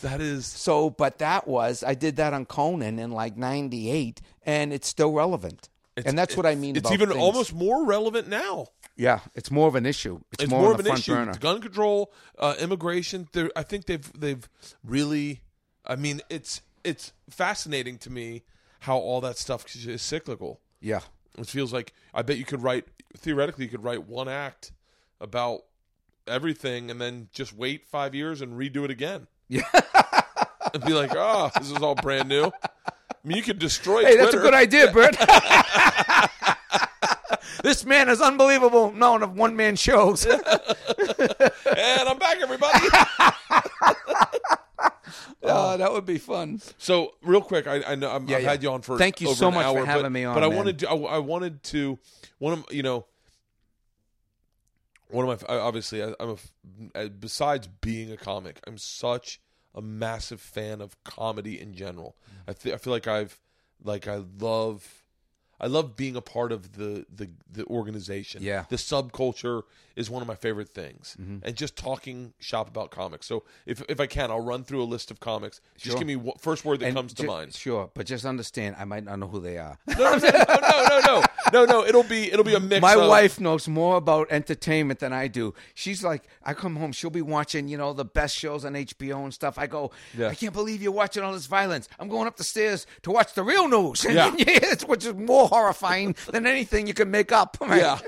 That is so, but I did that on Conan in like 98, and it's still relevant. And that's what I mean about things. It's even almost more relevant now. Yeah, it's more of an issue. It's more of an issue. Burner. Gun control, immigration. I think they've really. I mean, it's fascinating to me how all that stuff is cyclical. Yeah, it feels like I bet you could write one act about everything and then just wait 5 years and redo it again. Yeah, and be like, oh, this is all brand new. I mean, you could destroy Twitter. Hey, that's a good idea, Bert. This man is unbelievable. None of one-man shows. And I'm back, everybody. Oh, that would be fun. So, real quick, I know I've had you on for over an hour. Thank you so much for having me on. But obviously, besides being a comic, I'm such a massive fan of comedy in general. I feel like I love being a part of the organization. Yeah. The subculture is one of my favorite things. Mm-hmm. And just talking shop about comics. So if I can, I'll run through a list of comics. Just give me first word that comes to mind. Sure, but just understand, I might not know who they are. No. It'll be a mix. My wife knows more about entertainment than I do. She's like, I come home, she'll be watching, the best shows on HBO and stuff. I go, yeah. I can't believe you're watching all this violence. I'm going up the stairs to watch the real news, yeah. Which is more horrifying than anything you can make up. Right? Yeah,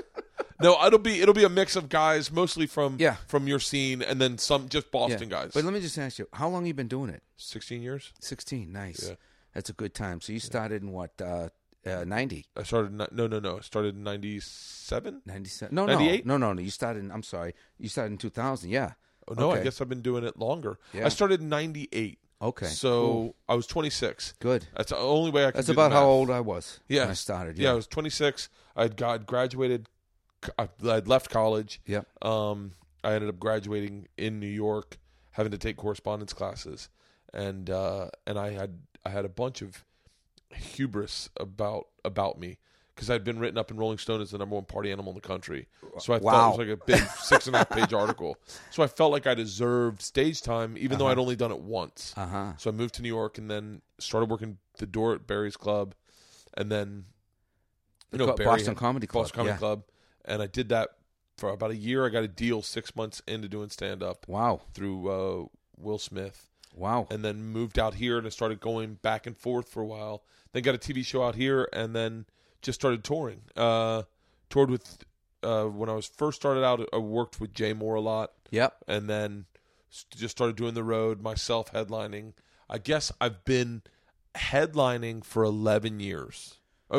no, it'll be a mix of guys, mostly from your scene, and then some just Boston guys. But let me just ask you, how long have you been doing it? 16 years. 16, nice. Yeah. That's a good time. So you started in what? 90. I started I started in 97? 97. No, 98? No. You started in 2000, yeah. Oh, no, okay. I guess I've been doing it longer. Yeah. I started in 98. Okay. So ooh. I was 26. Good. That's the only way I could do that. That's about how old I was when I started. Yeah, I was 26. I'd graduated. I'd left college. Yeah. I ended up graduating in New York, having to take correspondence classes. And I had a bunch of hubris about me because I'd been written up in Rolling Stone as the number one party animal in the country. So I thought it was like a big 6.5-page article. So I felt like I deserved stage time, even though I'd only done it once. Uh-huh. So I moved to New York and then started working the door at Barry's Club, and then Boston Comedy Club, and I did that for about a year. I got a deal 6 months into doing stand up. Wow. Through Will Smith. Wow. And then moved out here and I started going back and forth for a while. Then got a TV show out here and then just started touring. Toured with, when I was first started out, I worked with Jay Moore a lot. Yep. And then just started doing the road, myself headlining. I guess I've been headlining for 11 years.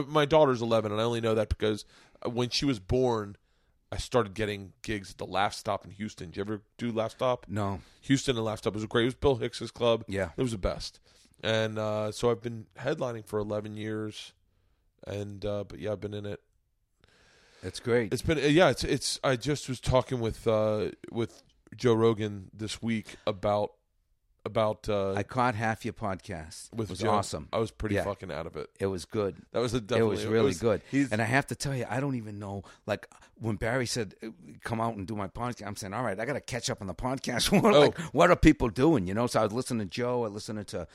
My daughter's 11, and I only know that because when she was born, I started getting gigs at the Laugh Stop in Houston. Did you ever do Laugh Stop? No. Houston and Laugh Stop was great. It was Bill Hicks's club. Yeah. It was the best. And so I've been headlining for 11 years. And but yeah, I've been in it. That's great. It's been it's I just was talking with Joe Rogan this week about I caught half your podcast. It was awesome. I was pretty fucking out of it. It was good. That was really good. And I have to tell you, I don't even know, like when Barry said come out and do my podcast, I'm saying, all right, I got to catch up on the podcast. Like, what are people doing, you know? So I was listening to Joe, I listened to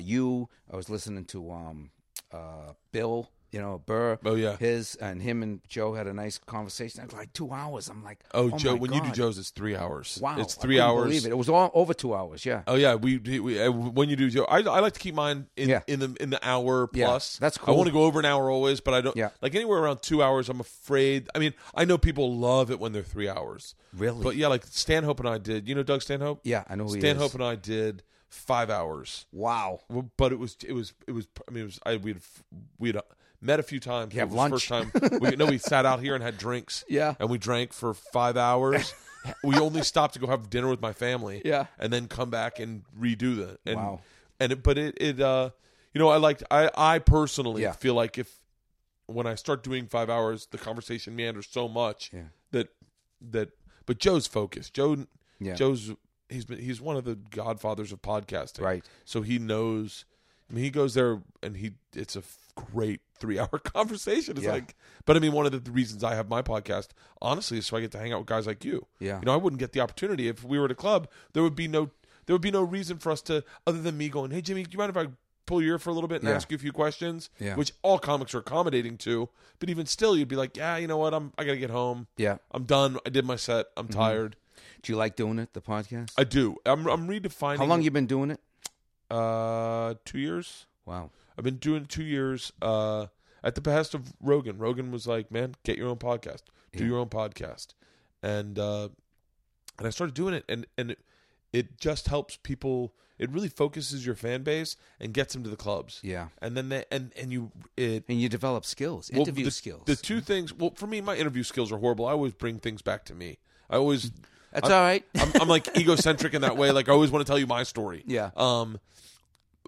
you, I was listening to Bill, you know, Burr. Oh yeah, him and Joe had a nice conversation. It was like 2 hours. I'm like, oh Joe, when you do Joe's, it's 3 hours. Wow, it's three I hours. Believe it. It was all over 2 hours. Yeah. Oh yeah, we when you do Joe, I like to keep mine in the hour plus. Yeah, that's cool. I want to go over an hour always, but I don't like anywhere around 2 hours. I'm afraid. I mean, I know people love it when they're 3 hours. Really? But yeah, like Stanhope and I did. You know Doug Stanhope? Yeah, I know who he is. Stanhope and I did 5 hours. Wow. But it was. I mean, we had met a few times. Yeah, lunch. The first time. We sat out here and had drinks. Yeah. And we drank for 5 hours. We only stopped to go have dinner with my family. Yeah. And then come back and redo that. And, wow. And I personally feel like if when I start doing 5 hours, the conversation meanders so much but Joe's focused. Joe's he's one of the godfathers of podcasting. Right. So he knows. I mean, he goes there and it's a great 3 hour conversation. It's like, but I mean, one of the reasons I have my podcast, honestly, is so I get to hang out with guys like you. Yeah. You know, I wouldn't get the opportunity if we were at a club. There would be no reason for us to, other than me going, hey Jimmy, do you mind if I pull your ear for a little bit and ask you a few questions? Yeah. Which all comics are accommodating to, but even still, you'd be like, yeah, you know what? I gotta get home. Yeah. I'm done. I did my set. I'm tired. Do you like doing it? The podcast? I do. I'm redefining. How long you been doing it? 2 years. Wow. I've been doing it 2 years at the behest of Rogan. Rogan was like, man, get your own podcast. Do your own podcast. And I started doing it, and it just helps people. It really focuses your fan base and gets them to the clubs. Yeah. And then you develop skills, interview skills. The two things, well, for me, my interview skills are horrible. I always bring things back to me. That's all right. I'm like egocentric in that way. Like I always want to tell you my story. Yeah.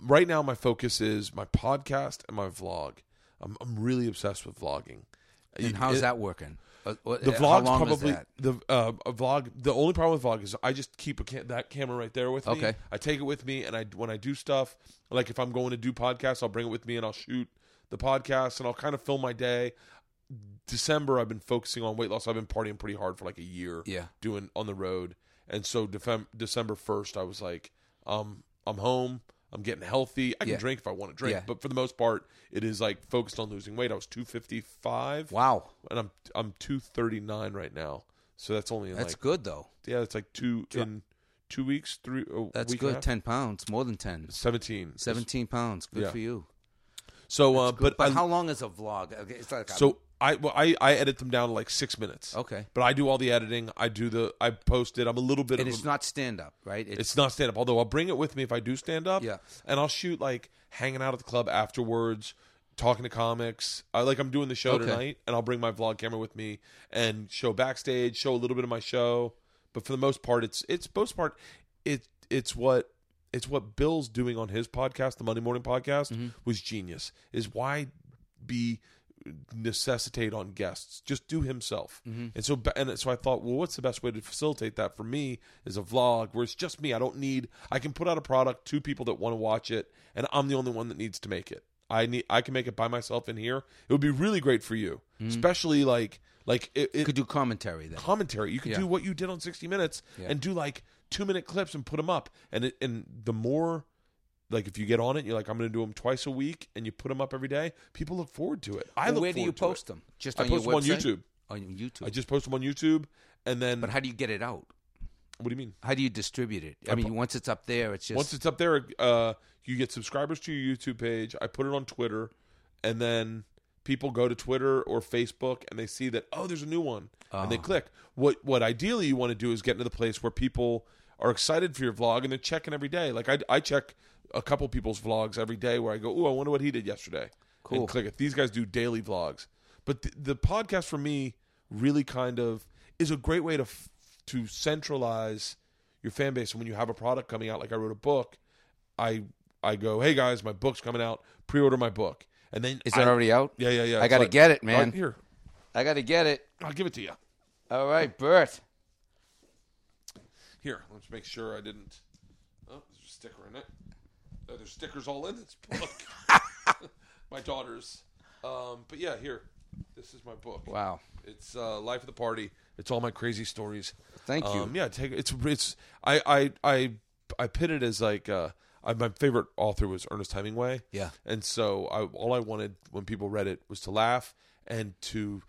Right now my focus is my podcast and my vlog. I'm really obsessed with vlogging. And how's that working? The vlog's probably vlog. The only problem with vlog is I just keep that camera right there with me. Okay. I take it with me, and when I do stuff, like if I'm going to do podcasts, I'll bring it with me and I'll shoot the podcast and I'll kind of film my day. December, I've been focusing on weight loss. I've been partying pretty hard for like a year. Yeah. Doing on the road. And so December 1st, I was like, I'm home. I'm getting healthy. I can drink if I want to drink. Yeah. But for the most part, it is like focused on losing weight. I was 255. Wow. And I'm 239 right now. So that's only that's like, good though. Yeah, it's like in 2 weeks, that's week good. 10 pounds. More than 10. 17. 17 pounds. Good for you. So but how long is a vlog? Okay, it's like I edit them down to like 6 minutes. Okay. But I do all the editing. I post it. I'm a little bit of... And it's not stand-up, right? It's not stand-up, although I'll bring it with me if I do stand-up. Yeah. And I'll shoot like hanging out at the club afterwards, talking to comics. I'm doing the show tonight, and I'll bring my vlog camera with me and show backstage, show a little bit of my show. But for the most part, it's what Bill's doing on his podcast, the Monday Morning Podcast, was genius. Is why be... necessitate on guests, just do himself. And so I thought, well, what's the best way to facilitate that for me is a vlog where it's just me. I can put out a product to people that want to watch it, and I'm the only one that needs to make it. I can make it by myself in here. It would be really great for you, especially like it could do commentary then. You could do what you did on 60 Minutes and do like 2-minute clips and put them up, and the more, like if you get on it, you're like, I'm going to do them twice a week, and you put them up every day. People look forward to it. Where do you post them? Just on your website? I post them on YouTube. I just post them on YouTube, and then. But how do you get it out? What do you mean? How do you distribute it? I mean, once it's up there, it's just. Once it's up there, you get subscribers to your YouTube page. I put it on Twitter, and then people go to Twitter or Facebook, and they see that there's a new one, and they click. What ideally you want to do is get into the place where people are excited for your vlog, and they're checking every day. Like I check a couple people's vlogs every day where I go, ooh, I wonder what he did yesterday. Cool. And click it. These guys do daily vlogs. But the podcast for me really kind of is a great way to centralize your fan base. And when you have a product coming out, like I wrote a book, I go, hey guys, my book's coming out. Pre-order my book. And then is that already out? Yeah, yeah, yeah. I got to get it, man. Right here. I got to get it. I'll give it to you. All right, Bert. Here, let's make sure I didn't. Oh, there's a sticker in it. Oh, there's stickers all in this book. My daughter's. But yeah, here. This is my book. Wow. It's Life of the Party. It's all my crazy stories. Thank you. Yeah, I pit it as like my favorite author was Ernest Hemingway. Yeah. And so all I wanted when people read it was to laugh and to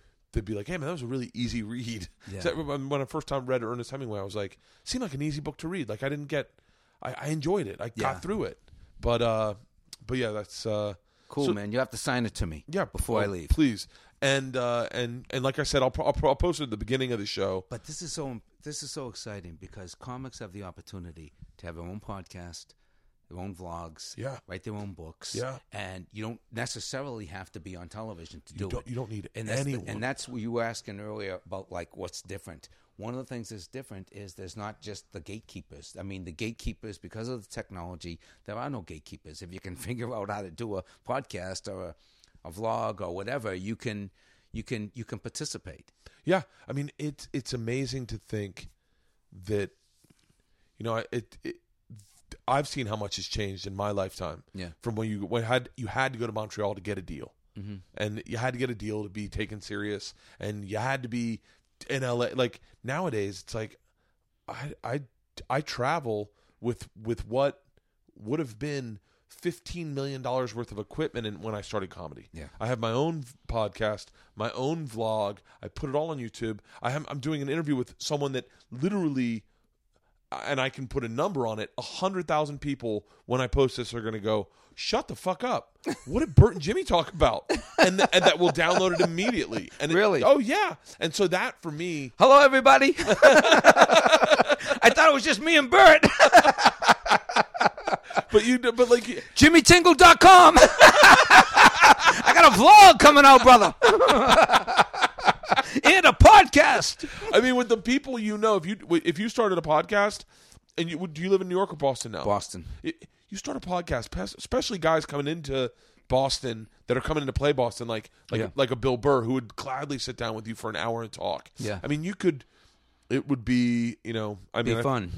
be like, hey man, that was a really easy read. Yeah. So when I first time read Ernest Hemingway, I was like, seemed like an easy book to read. Like I enjoyed it. I got through it. But yeah, that's cool, so, man. You have to sign it to me. Yeah, before I leave, please. And like I said, I'll post it at the beginning of the show. But this is so exciting because comics have the opportunity to have their own podcast, their own vlogs, write their own books, and you don't necessarily have to be on television to do it. You don't need anyone. And that's what you were asking earlier about, like what's different. One of the things that's different is there's not just the gatekeepers. I mean, the gatekeepers, because of the technology, there are no gatekeepers. If you can figure out how to do a podcast or a vlog or whatever, you can participate. Yeah, I mean, it's amazing to think that, you know, I've seen how much has changed in my lifetime. Yeah. From when you had to go to Montreal to get a deal, mm-hmm. and you had to get a deal to be taken serious, and you had to be in LA. Like nowadays, it's like I travel with what would have been $15 million worth of equipment when I started comedy. Yeah. I have my own podcast, my own vlog. I put it all on YouTube. I'm doing an interview with someone that literally, and I can put a number on it, 100,000 people when I post this are going to go, shut the fuck up. What did Bert and Jimmy talk about? And that will download it immediately. And really? Oh, yeah. And so that for me. Hello, everybody. I thought it was just me and Bert. But like JimmyTingle.com. I got a vlog coming out, brother. And a podcast. I mean, with the people you know, if you started a podcast, and do you live in New York or Boston now? Boston. You start a podcast, especially guys coming into Boston that are coming in to play Boston, like a Bill Burr who would gladly sit down with you for an hour and talk. Yeah. I mean, you could. It would be, you know, I mean, be fun.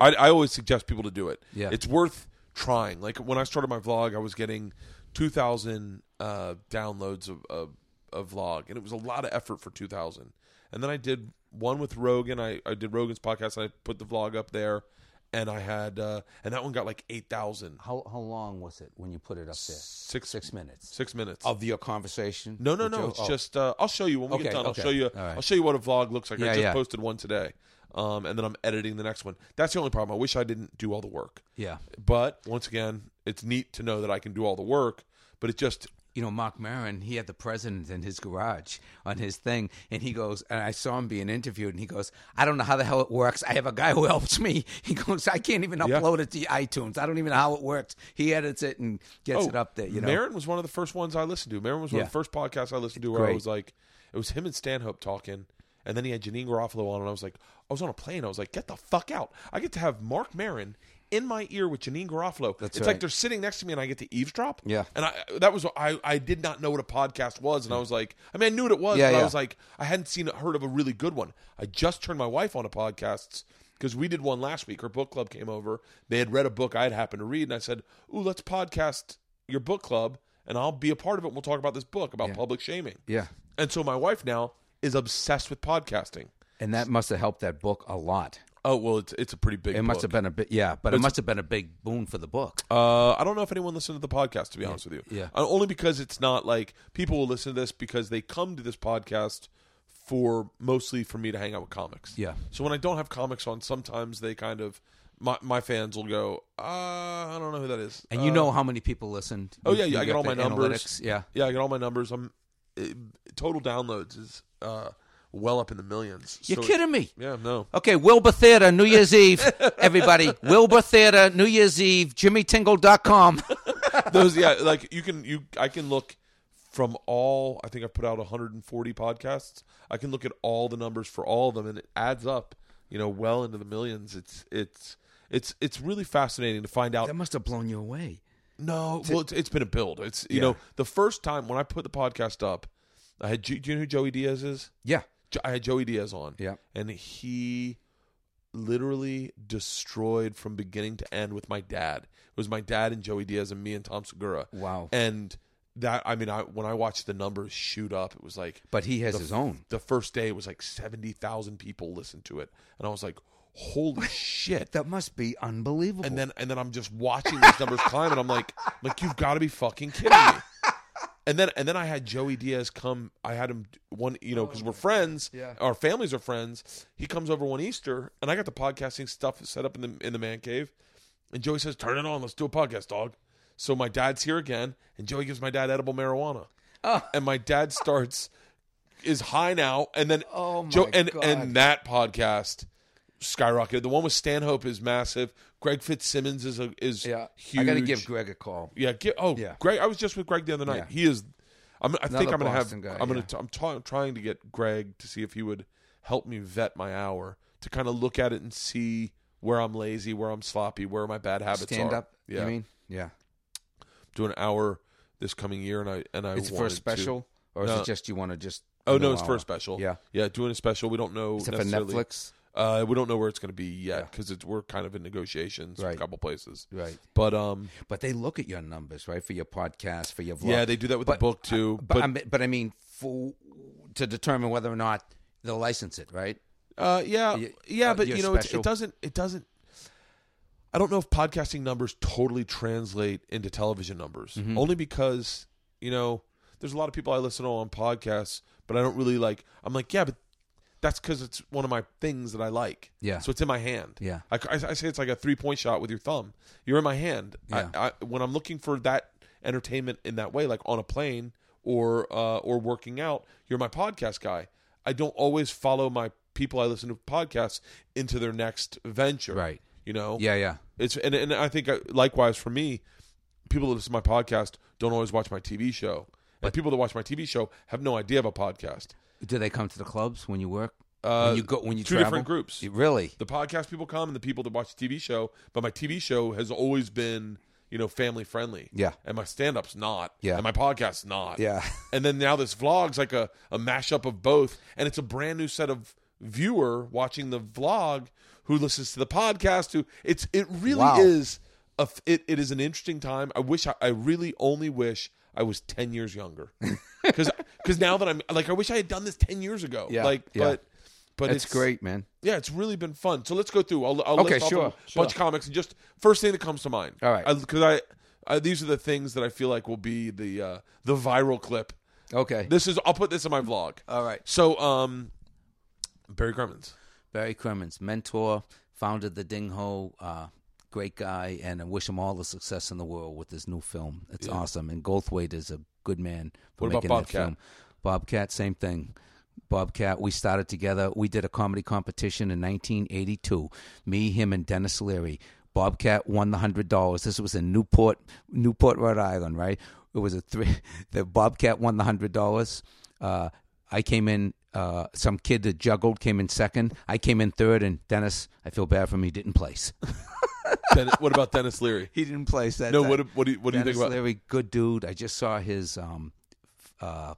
I always suggest people to do it. Yeah. It's worth trying. Like when I started my vlog, I was getting 2,000 downloads of a vlog, and it was a lot of effort for 2,000. And then I did one with Rogan. I did Rogan's podcast, and I put the vlog up there, and I had and that one got like 8,000. How long was it when you put it up there? Six minutes. 6 minutes of your conversation. No. It's just I'll show you when we get done. Okay. I'll show you. All right. I'll show you what a vlog looks like. Yeah, I just posted one today. And then I'm editing the next one. That's the only problem. I wish I didn't do all the work. Yeah. But once again, it's neat to know that I can do all the work, but it just... You know, Marc Maron, he had the president in his garage on his thing, and he goes, and I saw him being interviewed, and he goes, I don't know how the hell it works. I have a guy who helps me. He goes, I can't even upload it to iTunes. I don't even know how it works. He edits it and gets it up there, you know? Maron was one of the first ones I listened to. Maron was one of the first podcasts I listened to where I was like, it was him and Stanhope talking. And then he had Janine Garofalo on, and I was like, I was on a plane. I was like, get the fuck out. I get to have Marc Maron in my ear with Janine Garofalo. That's right. Like they're sitting next to me, and I get to eavesdrop. Yeah. And I did not know what a podcast was, and I was like, I mean, I knew what it was, but I was like, I hadn't heard of a really good one. I just turned my wife on to podcasts because we did one last week. Her book club came over. They had read a book I had happened to read, and I said, ooh, let's podcast your book club, and I'll be a part of it, and we'll talk about this book about public shaming. Yeah. And so my wife now is obsessed with podcasting, and that must have helped that book a lot. Oh well, it's a pretty big. It must have been a bit, but it must have been a big boon for the book. I don't know if anyone listened to the podcast, to be honest with you. Yeah, only because it's not like people will listen to this because they come to this podcast mostly for me to hang out with comics. Yeah. So when I don't have comics on, sometimes they kind of my fans will go, I don't know who that is. And you know how many people listened? Oh yeah, I get all my numbers. Analytics. Yeah, I get all my numbers. Total downloads is well up in the millions. You're kidding me. Yeah, no. Okay, Wilbur Theater, New Year's Eve. Everybody, Wilbur Theater, New Year's Eve, JimmyTingle.com. Those, yeah, like I can look from all, I think I've put out 140 podcasts. I can look at all the numbers for all of them, and it adds up, you know, well into the millions. It's really fascinating to find out. That must have blown you away. No, well, it's been a build. It's, you know, the first time when I put the podcast up, I had, do you know who Joey Diaz is? Yeah. I had Joey Diaz on. Yeah. And he literally destroyed from beginning to end with my dad. It was my dad and Joey Diaz and me and Tom Segura. Wow. And that, I mean, when I watched the numbers shoot up, it was like. But he has his own. The first day, it was like 70,000 people listened to it. And I was like, holy shit. That must be unbelievable. And then I'm just watching these numbers climb, and I'm like, you've got to be fucking kidding me. And then I had Joey Diaz come. I had him one, you know, because we're friends. Yeah. Our families are friends. He comes over one Easter, and I got the podcasting stuff set up in the man cave. And Joey says, "Turn it on. Let's do a podcast, dog." So my dad's here again, and Joey gives my dad edible marijuana, and my dad is high now. And then God. And that podcast skyrocketed. The one with Stanhope is massive. Greg Fitzsimmons is huge. I got to give Greg a call. Yeah. Greg. I was just with Greg the other night. Yeah. He is. I'm trying to get Greg to see if he would help me vet my hour to kind of look at it and see where I'm lazy, where I'm sloppy, where my bad habits are. Stand up. Yeah. You mean? Yeah. Do an hour this coming year, and I. It's for a special, is it just you want to just? Oh no, it's for a special. Yeah. Yeah. Doing a special. We don't know. Is it for Netflix? We don't know where it's going to be yet because we're kind of in negotiations in a couple places. Right. But they look at your numbers, right, for your podcast, for your vlog. Yeah, they do that with the book too. To determine whether or not they'll license it, right? But you know, it doesn't. I don't know if podcasting numbers totally translate into television numbers, only because, you know, there's a lot of people I listen to on podcasts, but I don't really like. I'm like, yeah, but. That's because it's one of my things that I like. Yeah. So it's in my hand. Yeah. I say it's like a 3-point shot with your thumb. You're in my hand. Yeah. I when I'm looking for that entertainment in that way, like on a plane or working out, you're my podcast guy. I don't always follow my people I listen to podcasts into their next venture. Right. You know? Yeah, yeah. It's and I think likewise for me, people that listen to my podcast don't always watch my TV show. And people that watch my TV show have no idea of a podcast. Do they come to the clubs when you work? When you travel? Two different groups. Really? The podcast people come and the people that watch the TV show. But my TV show has always been, you know, family friendly. Yeah. And my stand-up's not. Yeah. And my podcast's not. Yeah. And then now this vlog's like a mashup of both. And it's a brand new set of viewer watching the vlog who listens to the podcast. It is an interesting time. I really only wish I was 10 years younger, because now that I'm like, I wish I had done this 10 years ago. Yeah, like, yeah. But it's great, man. Yeah, it's really been fun. So let's go through. I'll list off a bunch of comics and just first thing that comes to mind. All right, because I these are the things that I feel like will be the viral clip. Okay, I'll put this in my vlog. All right. So Barry Crimmins, mentor, founded the Ding Ho. Great guy, and I wish him all the success in the world with this new film. It's awesome, and Goldthwait is a good man for making that film. Bobcat, same thing. Bobcat, we started together. We did a comedy competition in 1982. Me, him, and Dennis Leary. Bobcat won the $100. This was in Newport, Rhode Island, right? It was the Bobcat won the $100. I came in. Some kid that juggled came in second. I came in third, and Dennis, I feel bad for him, he didn't place. What about Dennis Leary? He didn't place that. No, what do you think about Dennis Leary? Good dude. I just saw his what do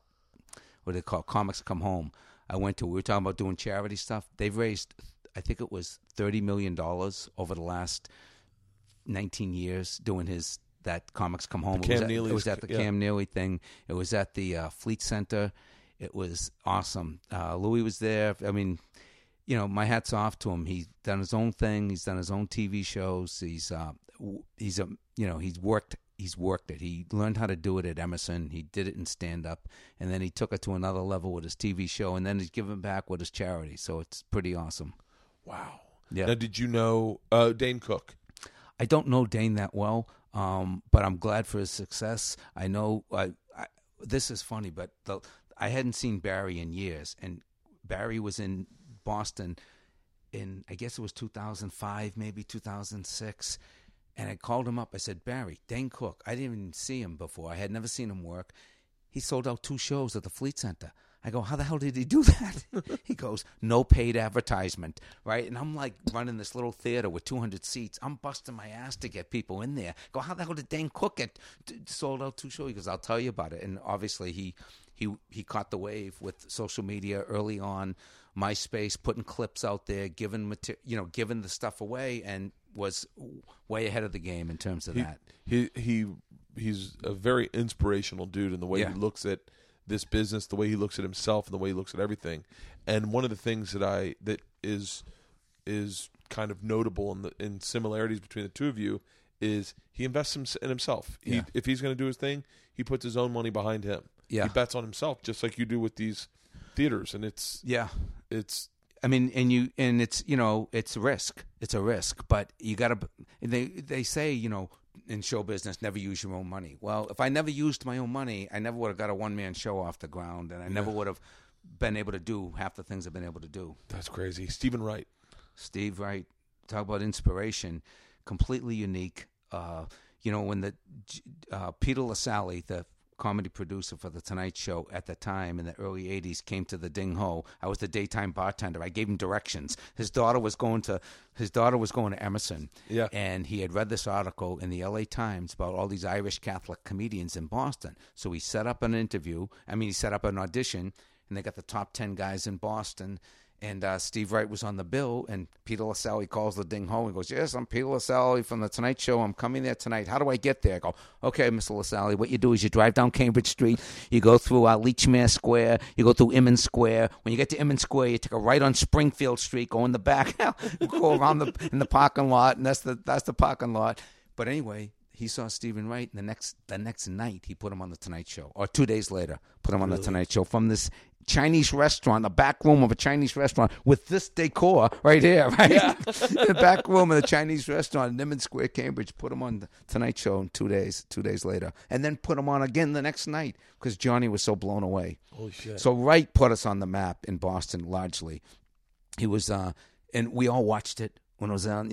they call comics come home. We were talking about doing charity stuff. They've raised, I think it was $30 million over the last 19 years doing that comics come home. It was at the Cam Neely thing. It was at the Fleet Center. It was awesome. Louis was there. I mean, you know, my hat's off to him. He's done his own thing. He's done his own TV shows. He's worked it. He learned how to do it at Emerson. He did it in stand up, and then he took it to another level with his TV show, and then he's given back with his charity. So it's pretty awesome. Wow. Yeah. Now, did you know Dane Cook? I don't know Dane that well, but I'm glad for his success. I know this is funny, but I hadn't seen Barry in years, and Barry was in Boston in, I guess it was 2005, maybe 2006. And I called him up. I said, Barry, Dane Cook. I didn't even see him before. I had never seen him work. He sold out 2 shows at the Fleet Center. I go, how the hell did he do that? He goes, no paid advertisement, right? And I'm like running this little theater with 200 seats. I'm busting my ass to get people in there. I go, how the hell did Dane Cook get sold out 2 shows? He goes, I'll tell you about it. And obviously he caught the wave with social media early on, MySpace, putting clips out there, giving the stuff away, and was way ahead of the game in terms of that. He's a very inspirational dude in the way he looks at this business, the way he looks at himself, and the way he looks at everything. And one of the things that is kind of notable in similarities between the two of you is he invests in himself. Yeah. If he's going to do his thing, he puts his own money behind him. Yeah. He bets on himself, just like you do with these theaters. And it's risk. It's a risk, but you got to. They say, in show business, never use your own money. Well, if I never used my own money, I never would have got a one-man show off the ground, and I never would have been able to do half the things I've been able to do. That's crazy. Steve Wright. Talk about inspiration. Completely unique. When the Peter LaSalle, the comedy producer for The Tonight Show at the time in the early 80s, came to the Ding Ho. I was the daytime bartender. I gave him directions. His daughter was going to Emerson. Yeah. And he had read this article in the LA Times about all these Irish Catholic comedians in Boston. So he set up an audition, and they got the top 10 guys in Boston. And Steve Wright was on the bill, and Peter LaSalle calls the Ding Ho and goes, yes, I'm Peter LaSalle from The Tonight Show. I'm coming there tonight. How do I get there? I go, okay, Mr. LaSalle, what you do is you drive down Cambridge Street, you go through Leachmere Square, you go through Inman Square. When you get to Inman Square, you take a right on Springfield Street, go in the back, go around in the parking lot, and that's the parking lot. But anyway, he saw Stephen Wright, and the next night he put him on The Tonight Show, or 2 days later put him on The Tonight Show from this Chinese restaurant, the back room of a Chinese restaurant with this decor right here, right? Yeah. The back room of the Chinese restaurant in Inman Square, Cambridge, put him on The Tonight Show in 2 days later, and then put him on again the next night because Johnny was so blown away. Holy shit. So Wright put us on the map in Boston largely. He was, and we all watched it. When it was on,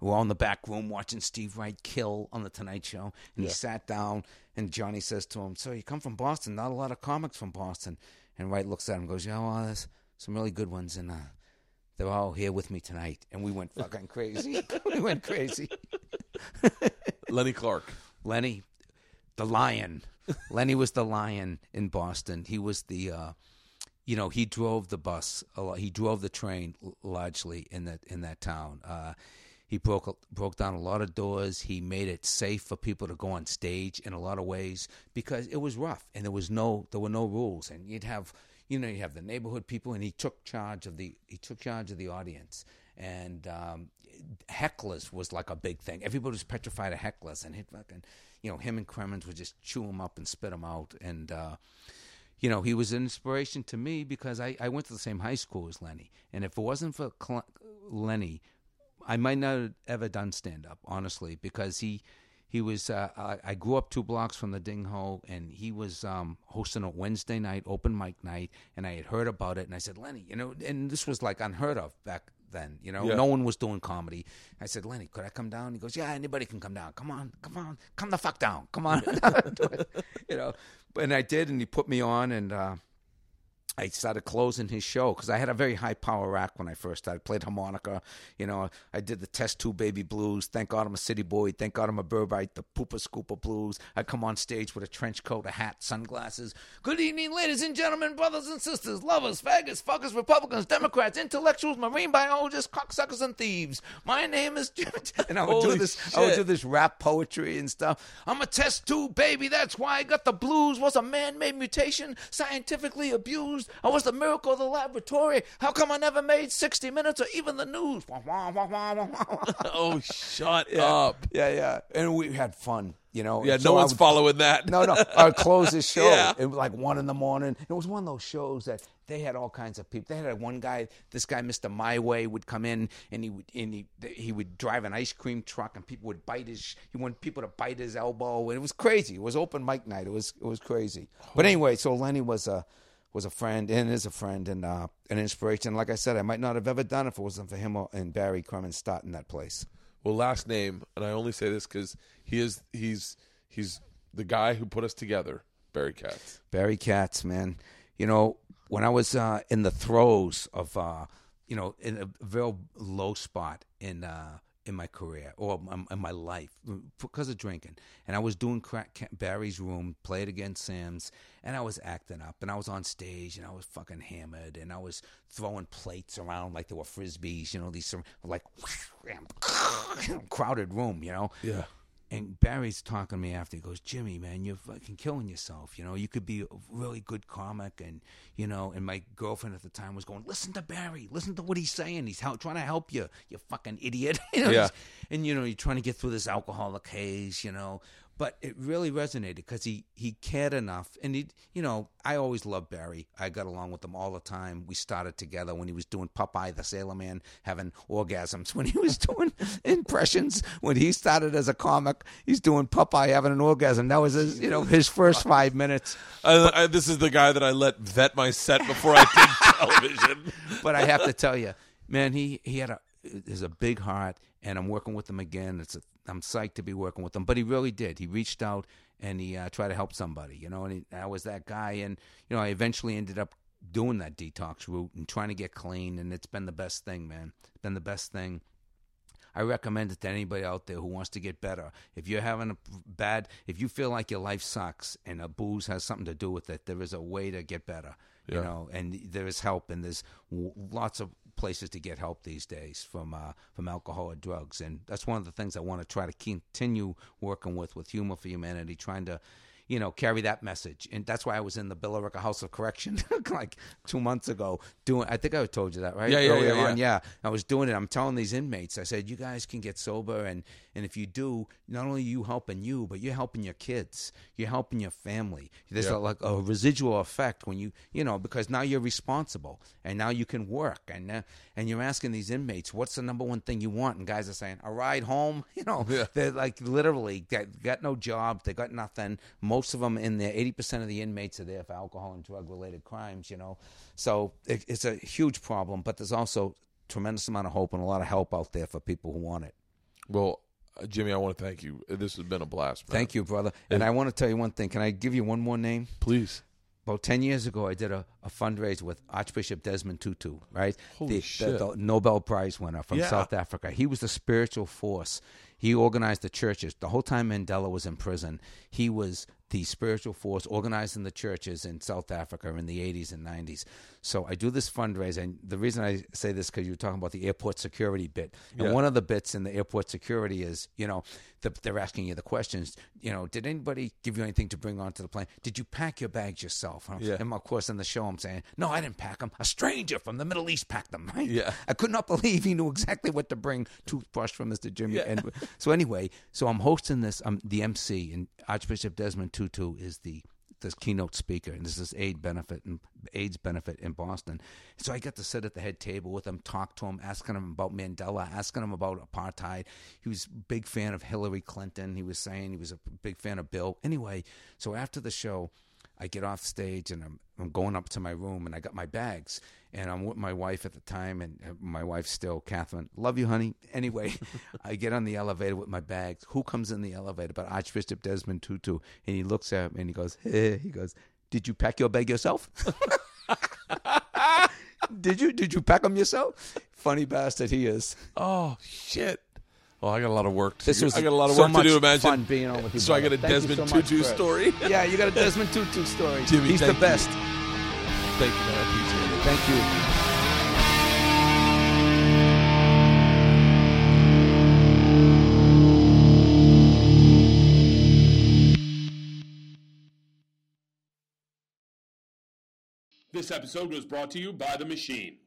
we're all in the back room watching Steve Wright kill on The Tonight Show. And he sat down, and Johnny says to him, so you come from Boston, not a lot of comics from Boston. And Wright looks at him and goes, there's some really good ones, and they're all here with me tonight. And we went fucking crazy. Lenny Clark. Lenny, the lion. Lenny was the lion in Boston. He was the... he drove the bus a lot. He drove the train largely in that town. He broke down a lot of doors. He made it safe for people to go on stage in a lot of ways because it was rough and there were no rules. And you'd have the neighborhood people, and he took charge of the audience. And hecklers was like a big thing. Everybody was petrified of hecklers, and him and Crimmins would just chew him up and spit him out. And he was an inspiration to me because I went to the same high school as Lenny. And if it wasn't for Lenny, I might not have ever done stand-up, honestly, because he was... I grew up 2 blocks from the Ding Ho, and he was hosting a Wednesday night, open mic night, and I had heard about it, and I said, Lenny, and this was like unheard of back then, No one was doing comedy. I said, Lenny, could I come down? He goes, yeah, anybody can come down. Come on. Come the fuck down. Come on. And I did, and he put me on, and I started closing his show because I had a very high power rack when I first started. I played harmonica, I did the Test Tube Baby Blues, Thank God I'm a City Boy, Thank God I'm a Burbite, the Pooper Scooper Blues. I come on stage with a trench coat, a hat, sunglasses. Good evening, ladies and gentlemen, brothers and sisters, lovers, faggots, fuckers, Republicans, Democrats, intellectuals, marine biologists, cocksuckers, and thieves. My name is Jim, and I would do this rap poetry and stuff. I'm a test tube baby, that's why I got the blues. Was a man-made mutation, scientifically abused. I was the miracle of the laboratory. How come I never made 60 Minutes or even the news? Oh, shut up. Yeah. And we had fun, Yeah, so no one's following that. No. I would close the show at like 1 a.m. It was one of those shows that they had all kinds of people. They had one guy, this guy, Mr. My Way, would come in, and he would drive an ice cream truck, and people would bite his... He wanted people to bite his elbow, and it was crazy. It was open mic night. It was crazy. But anyway, so Lenny was a... was a friend and is a friend and an inspiration. Like I said, I might not have ever done it if it wasn't for him and Barry Crimmins starting that place. Well, last name, and I only say this because he's the guy who put us together, Barry Katz. Barry Katz, man. You know, when I was in the throes of, in a real low spot in my career or in my life because of drinking. And I was doing Barry's Room, played against Sims, and I was acting up, and I was on stage, and I was fucking hammered, and I was throwing plates around like they were Frisbees, these like crowded room, Yeah. And Barry's talking to me after. He goes, Jimmy, man, you're fucking killing yourself. You could be a really good comic. And, and my girlfriend at the time was going, listen to Barry. Listen to what he's saying. He's trying to help you, you fucking idiot. Yeah. And, you're trying to get through this alcoholic haze, But it really resonated because he cared enough. And, I always loved Barry. I got along with him all the time. We started together when he was doing Popeye the Sailor Man, having orgasms. When he was doing impressions, when he started as a comic, he's doing Popeye having an orgasm. That was his, his first 5 minutes. This is the guy that I let vet my set before I did television. But I have to tell you, man, he has a big heart, and I'm working with him again. I'm psyched to be working with him, but he really did. He reached out and he tried to help somebody, and I was that guy. And, I eventually ended up doing that detox route and trying to get clean. And it's been the best thing, man. It's been the best thing. I recommend it to anybody out there who wants to get better. If you're having a bad, if you feel like your life sucks and a booze has something to do with it, there is a way to get better, yeah. And there is help, and there's lots of places to get help these days from alcohol or drugs. And that's one of the things I want to try to continue working with Humor for Humanity, trying to carry that message. And that's why I was in the Billerica House of Correction like 2 months ago doing, I think I told you that, right? Yeah. I was doing it. I'm telling these inmates, I said, you guys can get sober. And if you do, not only are you helping you, but you're helping your kids. You're helping your family. There's like a residual effect when you because now you're responsible and now you can work. And you're asking these inmates, what's the number one thing you want? And guys are saying, a ride home. They're like literally got no job. They got nothing. Most of them in there, 80% of the inmates are there for alcohol and drug-related crimes, So it's a huge problem, but there's also a tremendous amount of hope and a lot of help out there for people who want it. Well, Jimmy, I want to thank you. This has been a blast, man. Thank you, brother. And I want to tell you one thing. Can I give you one more name? Please. About 10 years ago, I did a fundraiser with Archbishop Desmond Tutu, right? Holy shit. The Nobel Prize winner from South Africa. He was the spiritual force. He organized the churches. The whole time Mandela was in prison, he was the spiritual force organizing the churches in South Africa in the 80s and 90s. So I do this fundraiser. And the reason I say this, because you were talking about the airport security bit. And one of the bits in the airport security is, they're asking you the questions, did anybody give you anything to bring onto the plane? Did you pack your bags yourself? Huh? Yeah. And, of course, in the show, I'm saying, no, I didn't pack them. A stranger from the Middle East packed them. Right? Yeah. I could not believe he knew exactly what to bring. Toothbrush from Mr. Jimmy. Yeah. And so anyway, so I'm hosting this. I'm the MC, and Archbishop Desmond Tutu is the keynote speaker, and this is AIDS benefit in Boston. So I got to sit at the head table with him, talk to him, asking him about Mandela, asking him about apartheid. He was a big fan of Hillary Clinton. He was saying he was a big fan of Bill. Anyway, so after the show, I get off stage, and I'm going up to my room, and I got my bags, and I'm with my wife at the time, and my wife still, Catherine. Love you, honey. Anyway, I get on the elevator with my bags. Who comes in the elevator but Archbishop Desmond Tutu? And he looks at me, and he goes, hey. He goes, did you pack your bag yourself? Did you pack them yourself? Funny bastard he is. Oh, shit. Well, I got a lot of work to do. Imagine fun being on with you. So brother. I got a Desmond Tutu story. Yeah, you got a Desmond Tutu story. Jimmy, he's the best. Thank you, man. I appreciate it. Thank you. This episode was brought to you by The Machine.